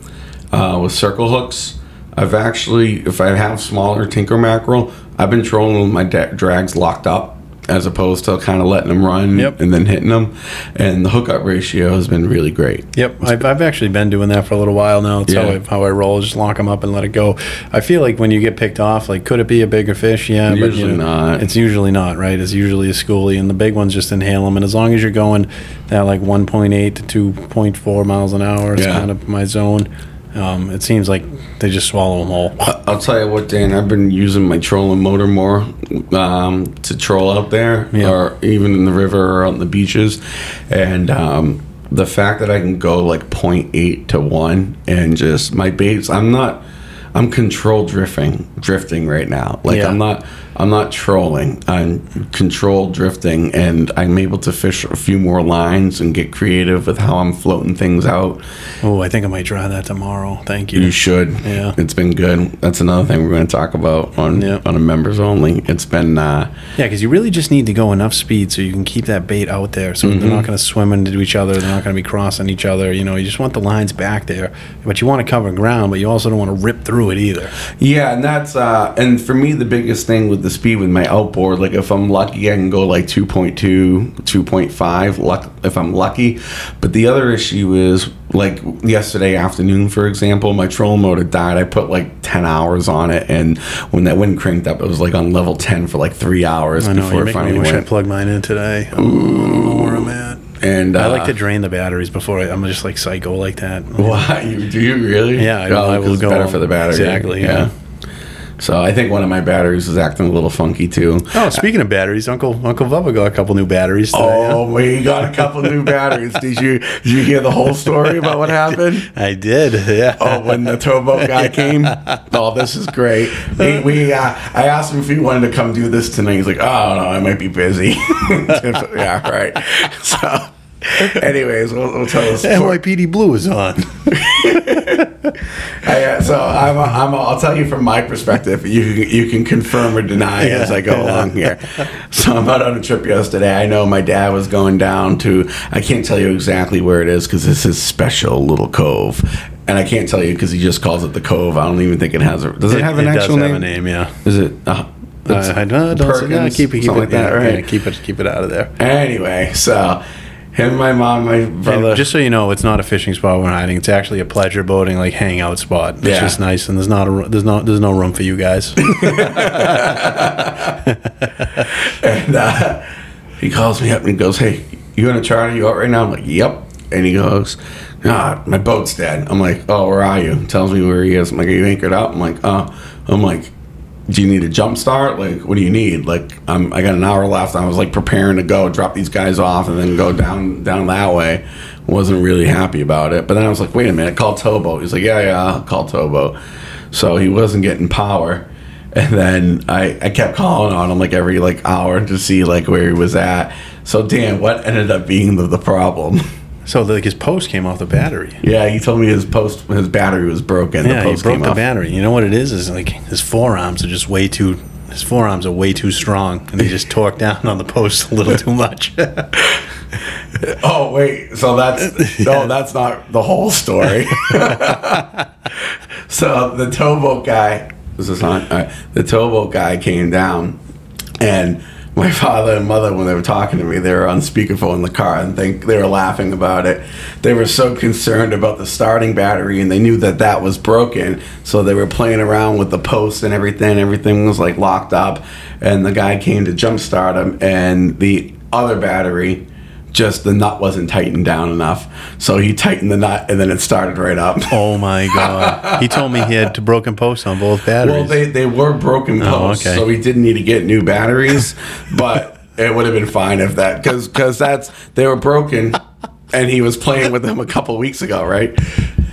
uh, with circle hooks. I've actually, if I have smaller tinker mackerel, I've been trolling with my de- drags locked up as opposed to kind of letting them run yep. and then hitting them. And the hookup ratio has been really great. Yep. I've, I've actually been doing that for a little while now. That's yeah. how, I, how I roll. Just lock them up and let it go. I feel like when you get picked off, like, could it be a bigger fish? Yeah. Usually but, you know, not. It's usually not, right? It's usually a schoolie. And the big ones just inhale them. And as long as you're going that like one point eight to two point four miles an hour, it's yeah. kind of my zone. Um, it seems like they just swallow them whole. I'll tell you what, Dan, I've been using my trolling motor more um, to troll out there yeah. or even in the river or out on the beaches. And um, the fact that I can go like zero point eight to one and just my baits, I'm not, I'm control drifting, drifting right now. Like yeah. I'm not, I'm not trolling. I'm control drifting, and I'm able to fish a few more lines and get creative with how I'm floating things out. Oh, I think I might try that tomorrow. Thank you. You should. Yeah, it's been good. That's another thing we're going to talk about on yeah. on a members only. It's been uh, yeah, because you really just need to go enough speed so you can keep that bait out there. So mm-hmm. they're not going to swim into each other. They're not going to be crossing each other. You know, you just want the lines back there, but you want to cover ground, but you also don't want to rip through it either. Yeah, and that's uh, and for me the biggest thing with the speed with my outboard, like if I'm lucky I can go like two point two, two point five luck if I'm lucky. But the other issue is like yesterday afternoon, for example, my troll motor died. I put like ten hours on it, and when that wind cranked up it was like on level ten for like three hours I know, before it finally went. I plug mine in today. Ooh. Where I'm at. And, uh, I like to drain the batteries before I, I'm just like psycho like that. Why? Do you really? Yeah, I, well, I will go better for the battery. Exactly. Yeah. yeah. So I think one of my batteries is acting a little funky too. Oh, speaking of batteries, Uncle Uncle Bubba got a couple new batteries today. Oh, we got a couple new batteries. Did you did you hear the whole story about what happened? I did. Yeah. Oh, when the towboat guy came. Oh, this is great. We, we uh, I asked him if he wanted to come do this tonight. He's like, oh no, I might be busy. Yeah, right. So. Anyways, we'll, we'll tell this. N Y P D Blue is on. I, uh, so I'm. A, I'm. A, I'll tell you from my perspective. You you can confirm or deny yeah, as I go yeah. along here. So I'm out on a trip yesterday. I know my dad was going down to. I can't tell you exactly where it is because it's his special little cove, and I can't tell you because he just calls it the Cove. I don't even think it has a. Does it, it have an it actual does have name? A name? Yeah. Is it? Uh, Uh, I don't, don't Perkins, no, keep it, keep it like that, yeah, right? Yeah, keep it, keep it out of there. Anyway, so him, my mom, my brother. And just so you know, it's not a fishing spot we're hiding. It's actually a pleasure boating, like hangout spot. It's yeah. just nice, and there's not a, there's no there's no room for you guys. And uh, he calls me up and he goes, "Hey, you in a charter? You out right now?" I'm like, "Yep." And he goes, "Nah, my boat's dead." I'm like, "Oh, where are you?" He tells me where he is. I'm like, "Are you anchored up?" I'm like, "Oh," I'm like. Do you need a jump start? Like, what do you need? Like, I'm, I got an hour left. I was like preparing to go drop these guys off and then go down down that way. Wasn't really happy about it. But then I was like, wait a minute, call towboat. He's like, yeah, yeah, I'll call towboat. So he wasn't getting power. And then I, I kept calling on him like every like hour to see like where he was at. So Dan, what ended up being the, the problem? So like his post came off the battery. Yeah, he told me his post, his battery was broken. Yeah, the post he broke came the off. battery. You know what it is? Is like his forearms are just way too. His forearms are way too strong, and he just torqued down on the post a little too much. Oh wait, so that's yeah. no, that's not the whole story. So the towboat guy, is this on? All right. The towboat guy came down, and. My father and mother, when they were talking to me, they were on speakerphone in the car, and they, they were laughing about it. They were so concerned about the starting battery, and they knew that that was broken, so they were playing around with the post and everything. Everything was, like, locked up, and the guy came to jumpstart him, and the other battery, just the nut wasn't tightened down enough. So he tightened the nut, and then it started right up. Oh, my God. He told me he had two broken posts on both batteries. Well, they, they were broken posts, oh, okay. So he didn't need to get new batteries. But it would have been fine if that, because because that's they were broken, and he was playing with them a couple of weeks ago, right?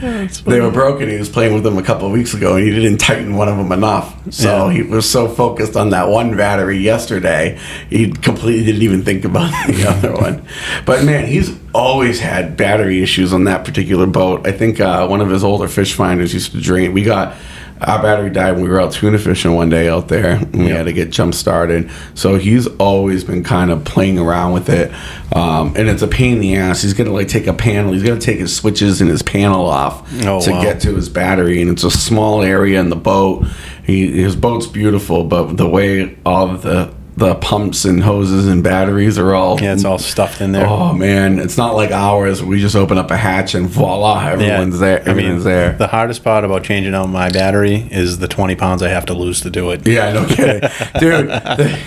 They were broken. He was playing with them a couple of weeks ago, and he didn't tighten one of them enough. So yeah. he was so focused on that one battery yesterday, he completely didn't even think about the other one. But, man, he's always had battery issues on that particular boat. I think uh, one of his older fish finders used to drain. We got our battery died when we were out tuna fishing one day out there, and we yep. had to get jump started. So he's always been kind of playing around with it, um, and it's a pain in the ass. He's gonna like take a panel, he's gonna take his switches and his panel off oh, to wow. get to his battery, and it's a small area in the boat. He, his boat's beautiful, but the way all of the the pumps and hoses and batteries are all yeah it's all stuffed in there. Oh man, it's not like ours. We just open up a hatch and voila, everyone's yeah. there. Everyone's I mean, there. The hardest part about changing out my battery is the twenty pounds I have to lose to do it. Yeah, no kidding, dude. The,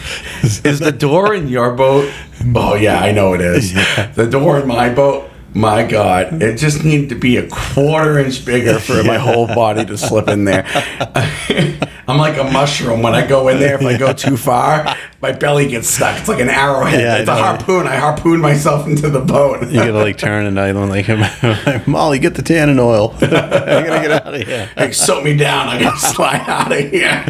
is the door in your boat? Oh yeah, I know it is. Yeah. The door in my boat. My God, it just needed to be a quarter inch bigger for yeah. my whole body to slip in there. I'm like a mushroom when I go in there. If I go too far, my belly gets stuck. It's like an arrowhead. Yeah, it's a harpoon. I harpooned myself into the boat. You gotta like turn and I don't like him. Molly, get the tannin oil. I gotta get out of here. Like, soak me down. I gotta slide out of here.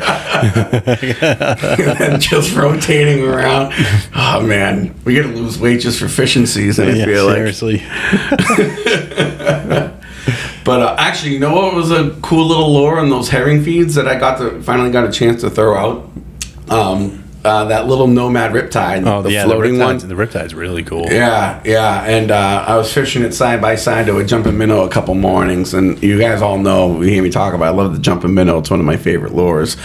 And then just rotating around. Oh man, we gotta lose weight just for fishing season. I yeah, feel like seriously. But uh, actually, you know what was a cool little lure on those herring feeds that I got to finally got a chance to throw out? Um, uh, that little Nomad Riptide, oh, the yeah, floating the one. The Riptide's really cool. Yeah, yeah. And uh, I was fishing it side by side to a jumping minnow a couple mornings, and you guys all know, you hear me talk about it. I love the jumping minnow. It's one of my favorite lures.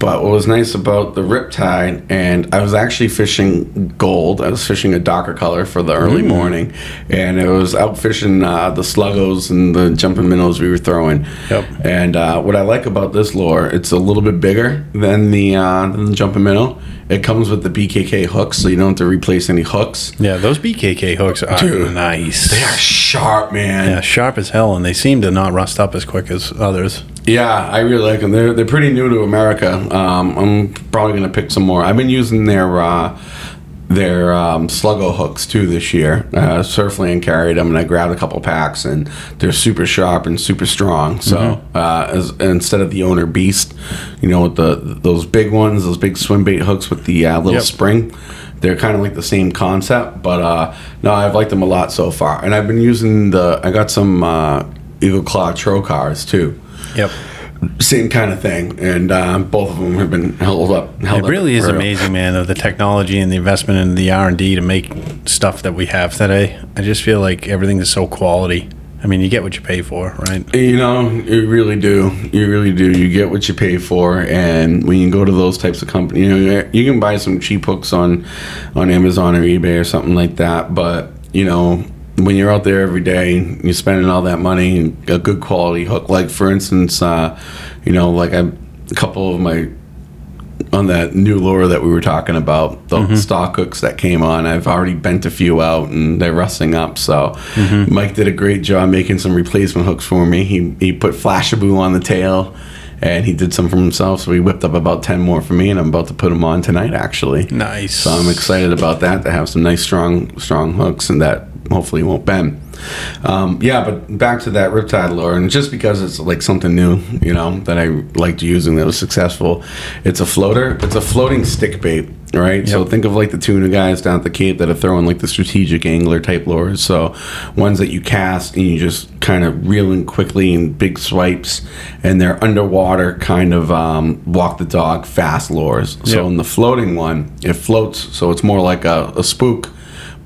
But what was nice about the Riptide, and I was actually fishing gold. I was fishing a darker color for the early mm. morning, and it was out fishing uh, the sluggos and the jumping minnows we were throwing. Yep. And uh, what I like about this lure, it's a little bit bigger than the, uh, than the jumping minnow. It comes with the B K K hooks, so you don't have to replace any hooks. Yeah, those B K K hooks are Dude, nice. They are sharp, man. Yeah, sharp as hell, and they seem to not rust up as quick as others. Yeah, I really like them. They're they're pretty new to America. Um, I'm probably gonna pick some more. I've been using their uh, their um, sluggo hooks too this year. Uh, Surfland carried them, and I grabbed a couple packs, and they're super sharp and super strong. So mm-hmm. uh, as, instead of the owner beast, you know, with the those big ones, those big swim bait hooks with the uh, little yep. spring. They're kind of like the same concept, but uh, no, I've liked them a lot so far. And I've been using the, I got some uh, Eagle Claw Trocars too. Yep. Same kind of thing, and uh, both of them have been held up. Held it really up is amazing, man, of the technology and the investment in the R and D to make stuff that we have today. I just feel like everything is so quality. I mean, you get what you pay for, right? You know, you really do. You really do. You get what you pay for, and when you go to those types of companies, you know, you can buy some cheap hooks on, on Amazon or eBay or something like that, but, you know, when you're out there every day, you're spending all that money and a good quality hook. Like, for instance, uh, you know, like I, a couple of my, on that new lure that we were talking about, the mm-hmm. stock hooks that came on, I've already bent a few out and they're rusting up. So mm-hmm. Mike did a great job making some replacement hooks for me. He, he put Flashaboo on the tail. And he did some for himself, so he whipped up about ten more for me, and I'm about to put them on tonight, actually. Nice. So I'm excited about that, to have some nice, strong strong hooks, and that hopefully won't bend. Um, yeah, but back to that Riptide lure, and just because it's like something new, you know, that I liked using that was successful, it's a floater. It's a floating stick bait, right? Yep. So think of like the tuna guys down at the Cape that are throwing like the strategic angler type lures. So ones that you cast and you just kind of reel in quickly in big swipes, and they're underwater kind of um, walk the dog fast lures. Yep. So in the floating one, it floats, so it's more like a, a spook,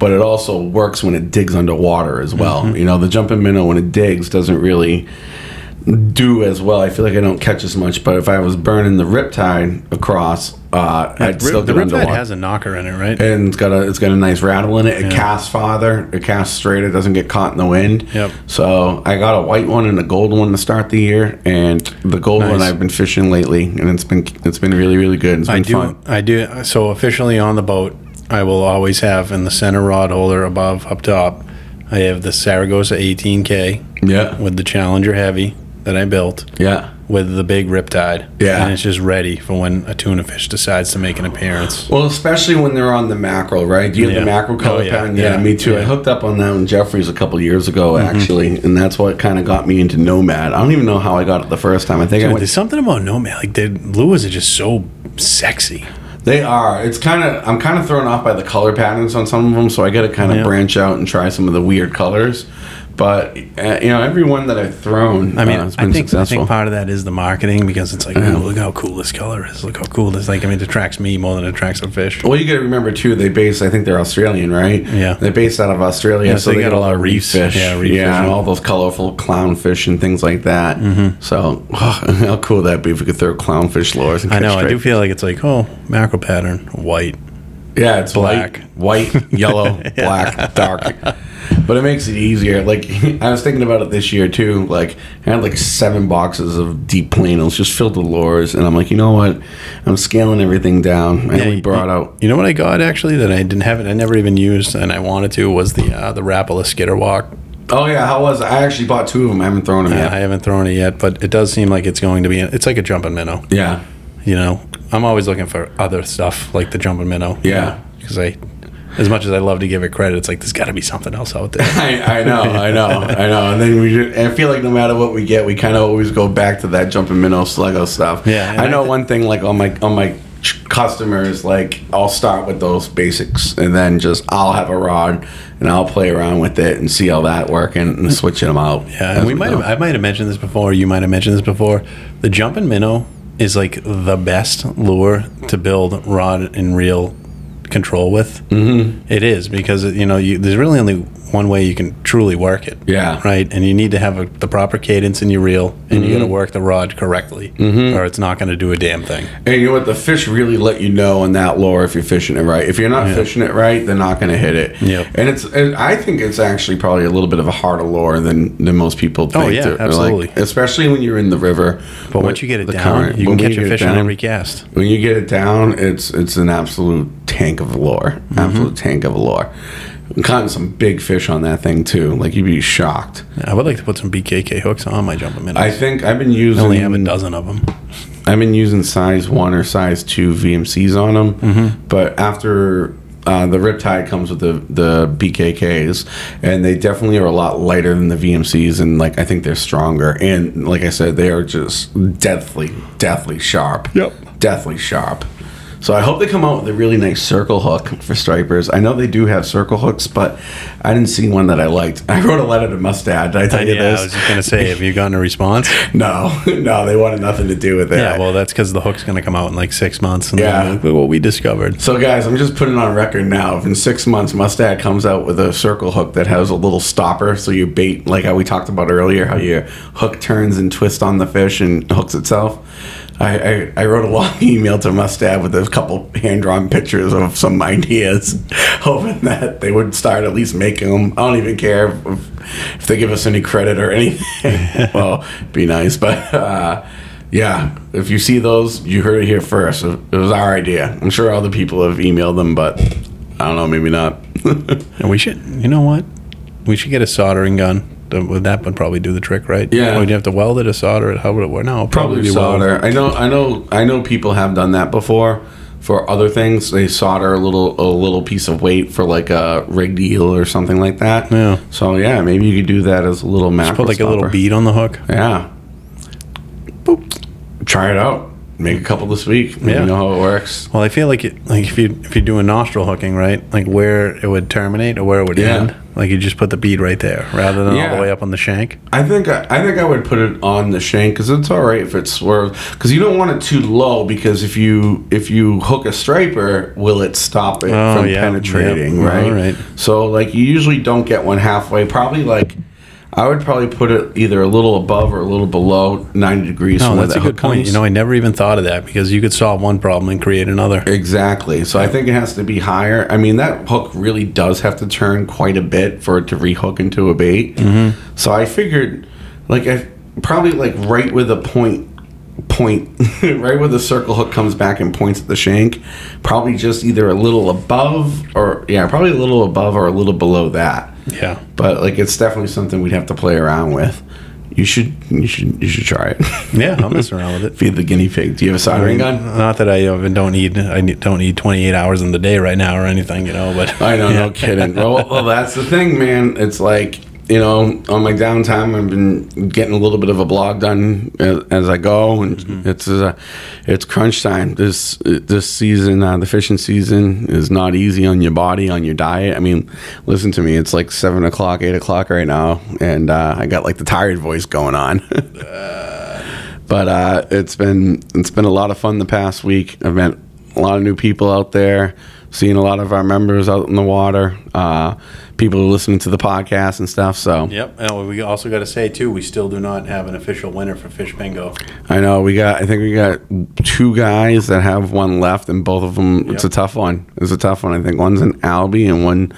but it also works when it digs underwater as well. Mm-hmm. You know, the jumping minnow when it digs doesn't really do as well. I feel like I don't catch as much, but if I was burning the Riptide across, uh, yeah, I'd rip, still get the underwater. The Riptide has a knocker in it, right? And it's got a it's got a nice rattle in it. It yeah. casts farther. It casts straight. It doesn't get caught in the wind. Yep. So I got a white one and a gold one to start the year, and the gold nice. one I've been fishing lately, and it's been it's been really really good. It's been I do, fun. I do. So officially on the boat, I will always have in the center rod holder above up top, I have the Saragossa eighteen K. Yeah. With the Challenger Heavy that I built. Yeah. With the big Riptide. Yeah. And it's just ready for when a tuna fish decides to make an appearance. Well, especially when they're on the mackerel, right? Do you have yeah. the mackerel color oh, yeah. pattern? Yeah, yeah, me too. Yeah. I hooked up on that in Jeffries a couple years ago, mm-hmm. actually, and that's what kind of got me into Nomad. I don't even know how I got it the first time. I think so I went. There's something about Nomad. Like, the lures are just so sexy. They are. It's kind of. I'm kind of thrown off by the color patterns on some of them, so I got to kind of yeah. branch out and try some of the weird colors. But uh, you know, every one that I've thrown, I mean, uh, has been I think successful. I think part of that is the marketing, because it's like, yeah. oh, look how cool this color is. Look how cool this. Like, I mean, it attracts me more than it attracts the fish. Well, you got to remember too. They base. I think they're Australian, right? Yeah. They're based out of Australia, yeah, so, so they, they got, got a lot of reef fish. Yeah, reef yeah, fish. And all those colorful clownfish and things like that. Mm-hmm. So oh, how cool that'd be if we could throw clownfish lures. And I know. Straight. I do feel like it's like, oh, mackerel pattern, white. Yeah, it's black, white, white yellow, yeah. black, dark. But it makes it easier. Like, I was thinking about it this year, too. Like, I had, like, seven boxes of deep planos just filled with lures. And I'm like, you know what? I'm scaling everything down. I yeah, only brought you, out... You know what I got, actually, that I didn't have it? I never even used, and I wanted to, was the uh, the Rapala Skitterwalk. Oh, yeah. How was it? I actually bought two of them. I haven't thrown them uh, yet. I haven't thrown it yet, but it does seem like it's going to be... It's like a jumping minnow. Yeah. You know? I'm always looking for other stuff, like the jumping minnow. Yeah. Because you know, I... As much as I love to give it credit, it's like, there's got to be something else out there. I, I know, I know, I know. And then we just, I feel like no matter what we get, we kind of always go back to that jumping minnow sluggo stuff. Yeah. I know I th- one thing, like on my on my customers, like I'll start with those basics, and then just I'll have a rod and I'll play around with it and see how that works and, and switching them out. Yeah. And we might have, I might have mentioned this before. You might have mentioned this before. The jumping minnow is like the best lure to build rod and reel control with. Mm-hmm. It is, because you know you, there's really only one way you can truly work it. Yeah. Right. And you need to have a, the proper cadence in your reel, and mm-hmm. you got to work the rod correctly, mm-hmm. or it's not going to do a damn thing. And you know what? The fish really let you know in that lure if you're fishing it right. If you're not yeah. fishing it right, they're not going to hit it. Yeah. And it's, and I think it's actually probably a little bit of a harder lure than than most people think. Oh yeah, they're, absolutely. Like, especially when you're in the river. But once you get it down, current, you can catch you your fish down, on every cast. When you get it down, it's it's an absolute tank of lure. Mm-hmm. Absolute tank of lure. I'm caught some big fish on that thing too. Like, you'd be shocked. I would like to put some B K K hooks on my jumping minnows. I think I've been using. I only have a dozen of them. I've been using size one or size two V M Cs on them, mm-hmm. but after uh, the Riptide comes with the the B K Ks, and they definitely are a lot lighter than the V M Cs, and like I think they're stronger. And like I said, they are just deathly, deathly sharp. Yep. Deathly sharp. So I hope they come out with a really nice circle hook for stripers. I know they do have circle hooks, but I didn't see one that I liked. I wrote a letter to Mustad. Did I tell uh, you yeah, this? I was just going to say, have you gotten a response? No. No, they wanted nothing to do with it. Yeah, well, that's because the hook's going to come out in like six months. And yeah. Then, like, what we discovered. So, guys, I'm just putting it on record now. If in six months, Mustad comes out with a circle hook that has a little stopper, so you bait, like how we talked about earlier, how your hook turns and twists on the fish and hooks itself. I, I, I wrote a long email to Mustad with a couple hand-drawn pictures of some ideas, hoping that they would start at least making them. I don't even care if, if they give us any credit or anything. Well, be nice. But, uh, yeah, if you see those, you heard it here first. It was our idea. I'm sure other people have emailed them, but I don't know, maybe not. And we should, you know what? We should get a soldering gun. That would probably do the trick, right? Yeah. Would you have to weld it or solder it? How would it work? No, probably, probably solder. I know, I know, I know. People have done that before for other things. They solder a little, a little piece of weight for like a rigged eel or something like that. Yeah. So yeah, maybe you could do that as a little mackerel. Just put like stopper. A little bead on the hook. Yeah. Boop. Try it out. Make a couple this week. Yeah. You know how it works. Well, I feel like it, like if you if you're doing nostril hooking, right, like where it would terminate or where it would yeah. end, like you just put the bead right there rather than yeah. all the way up on the shank. I think I, I think I would put it on the shank because it's all right if it swerves because you don't want it too low because if you if you hook a striper, will it stop it oh, from yeah, penetrating? Yeah. Right? All right. So like you usually don't get one halfway. Probably like. I would probably put it either a little above or a little below ninety degrees. No, that's that a good point. Comes. You know, I never even thought of that because you could solve one problem and create another. Exactly. So I think it has to be higher. I mean, that hook really does have to turn quite a bit for it to rehook into a bait. Mm-hmm. So I figured, like, I probably like right with a point, point, right where the circle hook comes back and points at the shank, probably just either a little above or yeah, probably a little above or a little below that. Yeah, but like it's definitely something we'd have to play around with. You should, you should, you should try it. Yeah, I'll mess around with it. Feed the guinea pig. Do you have a soldering gun? Not that I even don't need. I don't need twenty-eight hours in the day right now or anything, you know. But I know, yeah. No kidding. Well, well, that's the thing, man. It's like you know, on my downtime, I've been getting a little bit of a blog done as, as I go, and mm-hmm. it's uh, it's crunch time. This this season, uh, the fishing season is not easy on your body, on your diet. I mean, listen to me, it's like seven o'clock, eight o'clock right now, and uh, I got like the tired voice going on. uh, but uh, it's been it's been a lot of fun the past week. I've met a lot of new people out there. Seeing a lot of our members out in the water, uh, people are listening to the podcast and stuff. So yep, and we also got to say too, we still do not have an official winner for Fish Bingo. I know we got. I think we got two guys that have one left, and both of them. Yep. It's a tough one. It's a tough one. I think one's an albie and one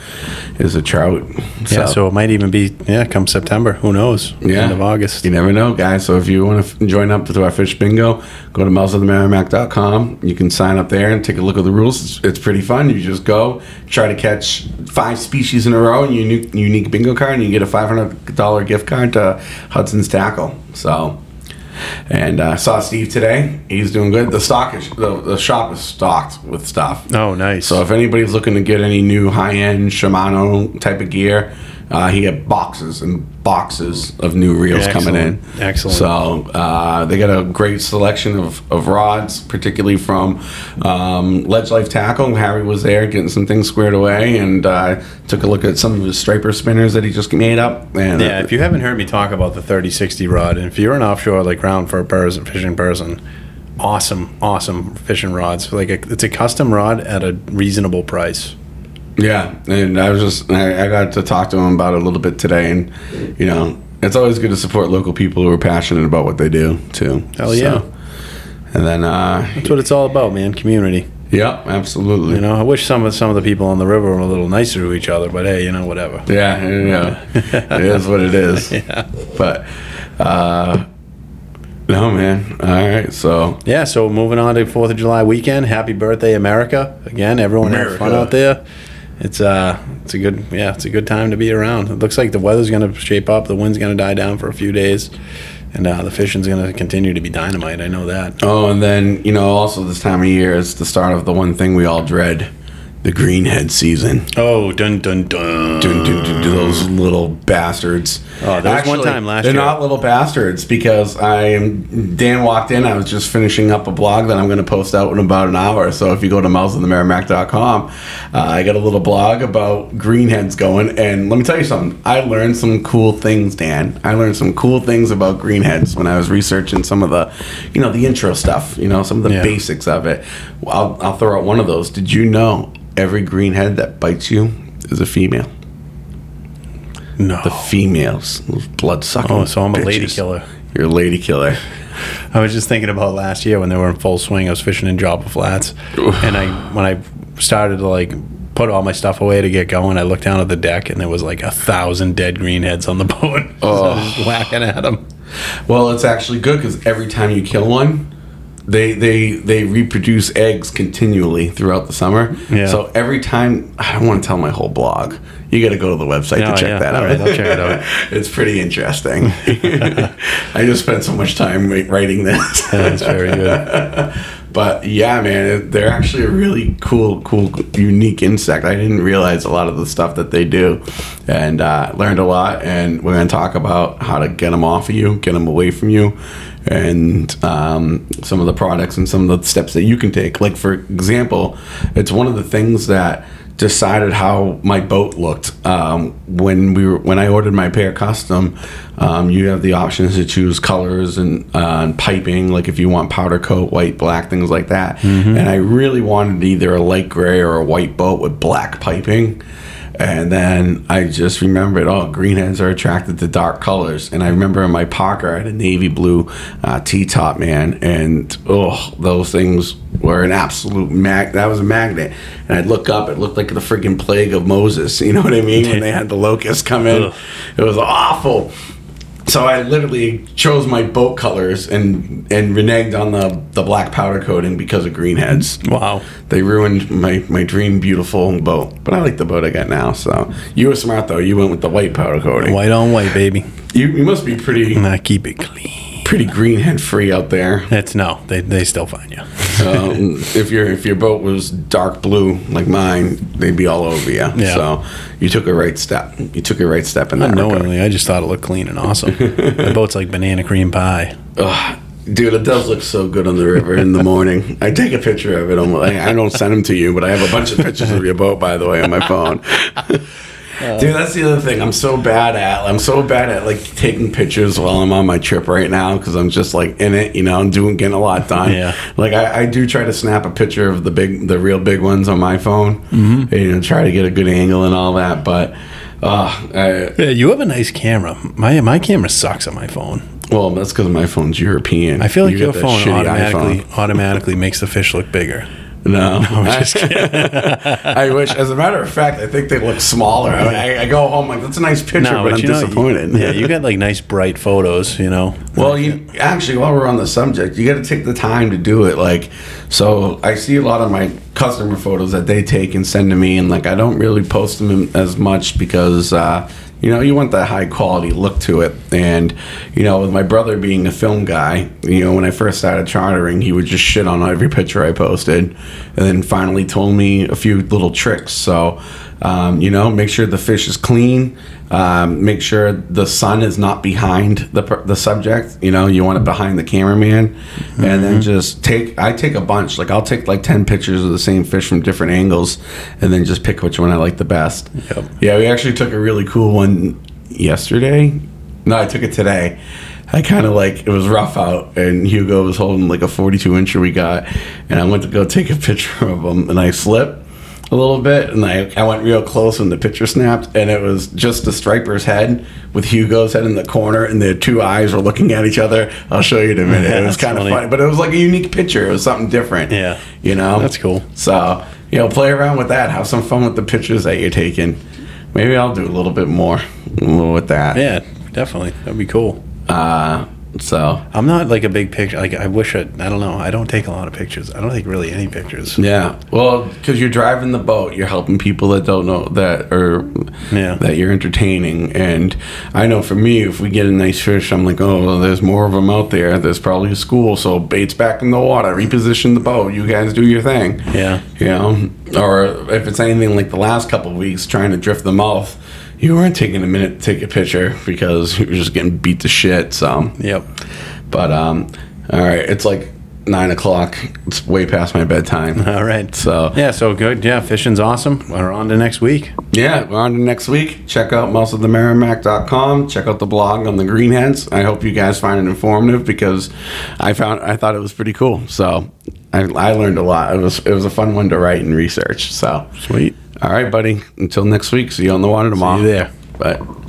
is a trout. So. Yeah, so it might even be yeah, come September. Who knows? Yeah, end of August. You never know, guys. So if you want to f- join up to our Fish Bingo, go to miles of the merrimack dot com. You can sign up there and take a look at the rules. It's, it's pretty fun. You just go try to catch five species in a row and you unique bingo card and you get a five hundred dollars gift card to Hudson's Tackle. So and I uh, saw Steve today. He's doing good. The stock is the, the shop is stocked with stuff. Oh, nice. So if anybody's looking to get any new high-end Shimano type of gear, uh, he had boxes and boxes of new reels yeah, coming in. Excellent. So uh, they got a great selection of, of rods, particularly from um, Ledge Life Tackle. Harry was there getting some things squared away and uh, took a look at some of his striper spinners that he just made up. And yeah, uh, if you haven't heard me talk about the thirty sixty rod, and if you're an offshore like round for a person, fishing person, awesome, awesome fishing rods. Like a, it's a custom rod at a reasonable price. Yeah, and I was just I, I got to talk to him about it a little bit today, and you know it's always good to support local people who are passionate about what they do too. Hell yeah! So, and then uh, that's what it's all about, man. Community. Yeah, absolutely. You know, I wish some of some of the people on the river were a little nicer to each other, but hey, you know, whatever. Yeah, you know, it is what it is. Yeah, but. Uh, No, man. All right, so. Yeah, so moving on to fourth of July weekend. Happy birthday, America. Again, everyone have fun out there. It's uh, it's a good, yeah, it's a good time to be around. It looks like the weather's going to shape up. The wind's going to die down for a few days. And uh, the fishing's going to continue to be dynamite. I know that. Oh, and then, you know, also this time of year is the start of the one thing we all dread. the greenhead season. Oh, dun, dun, dun. Dun, dun, dun, dun those little bastards. Oh, there was Actually, one time last they're year. They're not little bastards because I am, Dan walked in. I was just finishing up a blog that I'm going to post out in about an hour. So if you go to miles of the merrimack dot com, uh, I got a little blog about greenheads going. And let me tell you something. I learned some cool things, Dan. I learned some cool things about greenheads when I was researching some of the, you know, the intro stuff, you know, some of the yeah. basics of it. I'll, I'll throw out one of those. Did you know? Every greenhead that bites you is a female. No. The females. Those blood-sucking Oh, so I'm bitches. a lady killer. You're a lady killer. I was just thinking about last year when they were in full swing. I was fishing in Joppa Flats. And I when I started to, like, put all my stuff away to get going, I looked down at the deck, and there was, like, a thousand dead greenheads on the boat. Oh. So I was just whacking at them. Well, it's actually good because every time you kill one, They, they they reproduce eggs continually throughout the summer. Yeah. So every time, I don't want to tell my whole blog. You got to go to the website no, to check yeah. that out. All right, I'll check it out. It's pretty interesting. I just spent so much time writing this. Yeah, that's very good. But yeah, man, they're actually a really cool, cool, unique insect. I didn't realize a lot of the stuff that they do, and uh, learned a lot. And we're going to talk about how to get them off of you, get them away from you. And um, some of the products and some of the steps that you can take. Like, for example, it's one of the things that decided how my boat looked. Um, when we were, when I ordered my pair custom, um, you have the options to choose colors and, uh, and piping, like if you want powder coat, white, black, things like that. Mm-hmm. And I really wanted either a light gray or a white boat with black piping. And then I just remembered, oh, greenheads are attracted to dark colors. And I remember in my Parker, I had a navy blue uh, T-top, man. And, oh, those things were an absolute mag. That was a magnet. And I'd look up. It looked like the freaking plague of Moses. You know what I mean? When they had the locusts come in. Ugh. It was awful. So I literally chose my boat colors and, and reneged on the, the black powder coating because of greenheads. Wow. They ruined my, my dream beautiful boat. But I like the boat I got now. So you were smart, though. You went with the white powder coating. White on white, baby. You you must be pretty... Nah, keep it clean. Pretty greenhead free out there. That's no. They they still find you. So if, your, if your boat was dark blue like mine, they'd be all over you. Yeah. So you took a right step. You took a right step in that. Unknowingly, I just thought it looked clean and awesome. My boat's like banana cream pie. Ugh, dude, it does look so good on the river in the morning. I take a picture of it. I don't send them to you, but I have a bunch of pictures of your boat, by the way, on my phone. Dude, that's the other thing. I'm so bad at. I'm so bad at like taking pictures while I'm on my trip right now because I'm just like in it, you know. I'm doing getting a lot done. Yeah. Like I, I do try to snap a picture of the big, the real big ones on my phone. Mm-hmm. And, you know, try to get a good angle and all that. But, uh, I, yeah, you have a nice camera. My my camera sucks on my phone. Well, that's because my phone's European. I feel like you your phone automatically iPhone. automatically makes the fish look bigger. No, no I'm just kidding. I wish. As a matter of fact, I think they look smaller. I, I, I go home like that's a nice picture, no, but, but I'm know, disappointed. You, yeah, you got like nice bright photos, you know. Well, you actually, while we're on the subject, you got to take the time to do it. Like, so I see a lot of my customer photos that they take and send to me, and like I don't really post them as much because. Uh, You know, you want that high quality look to it. And, you know, with my brother being a film guy, you know, when I first started chartering, he would just shit on every picture I posted. And then finally told me a few little tricks. So, um, you know, make sure the fish is clean. Um, make sure the sun is not behind the the subject. You know, you want it behind the cameraman. Mm-hmm. And then just take, I take a bunch. Like, I'll take like ten pictures of the same fish from different angles and then just pick which one I like the best. Yep. Yeah, we actually took a really cool one yesterday. No, I took it today. I kind of like, it was rough out, and Hugo was holding like a forty-two incher we got. And I went to go take a picture of him, and I slipped a little bit, and I, I went real close and the picture snapped, and it was just the striper's head with Hugo's head in the corner, and their two eyes were looking at each other. I'll show you in a minute. Yeah, it was kind of funny, but it was like a unique picture. It was something different. Yeah, you know, that's cool. So, you know, play around with that. Have some fun with the pictures that you're taking. Maybe I'll do a little bit more with that. Yeah, definitely. That'd be cool. Uh, so I'm not like a big picture. Like I wish I. I don't know. I don't take a lot of pictures. I don't take really any pictures. Yeah. Well, because you're driving the boat, you're helping people that don't know that, or yeah. that you're entertaining. And I know for me, if we get a nice fish, I'm like, oh, well, there's more of them out there. There's probably a school. So bait's back in the water. Reposition the boat. You guys do your thing. Yeah. you know, or if it's anything like the last couple of weeks trying to drift them off, you weren't taking a minute to take a picture because you were just getting beat to shit. So yep. But um, all right, it's like nine o'clock. It's way past my bedtime. All right. So yeah, so good. Yeah, fishing's awesome. We're on to next week. Yeah, we're on to next week. Check out miles of the merrimack dot com. Check out the blog on the greenheads. I hope you guys find it informative because I found I thought it was pretty cool. So I, I learned a lot. It was it was a fun one to write and research. So sweet. All right, buddy. Until next week. See you on the water tomorrow. See you there. Bye.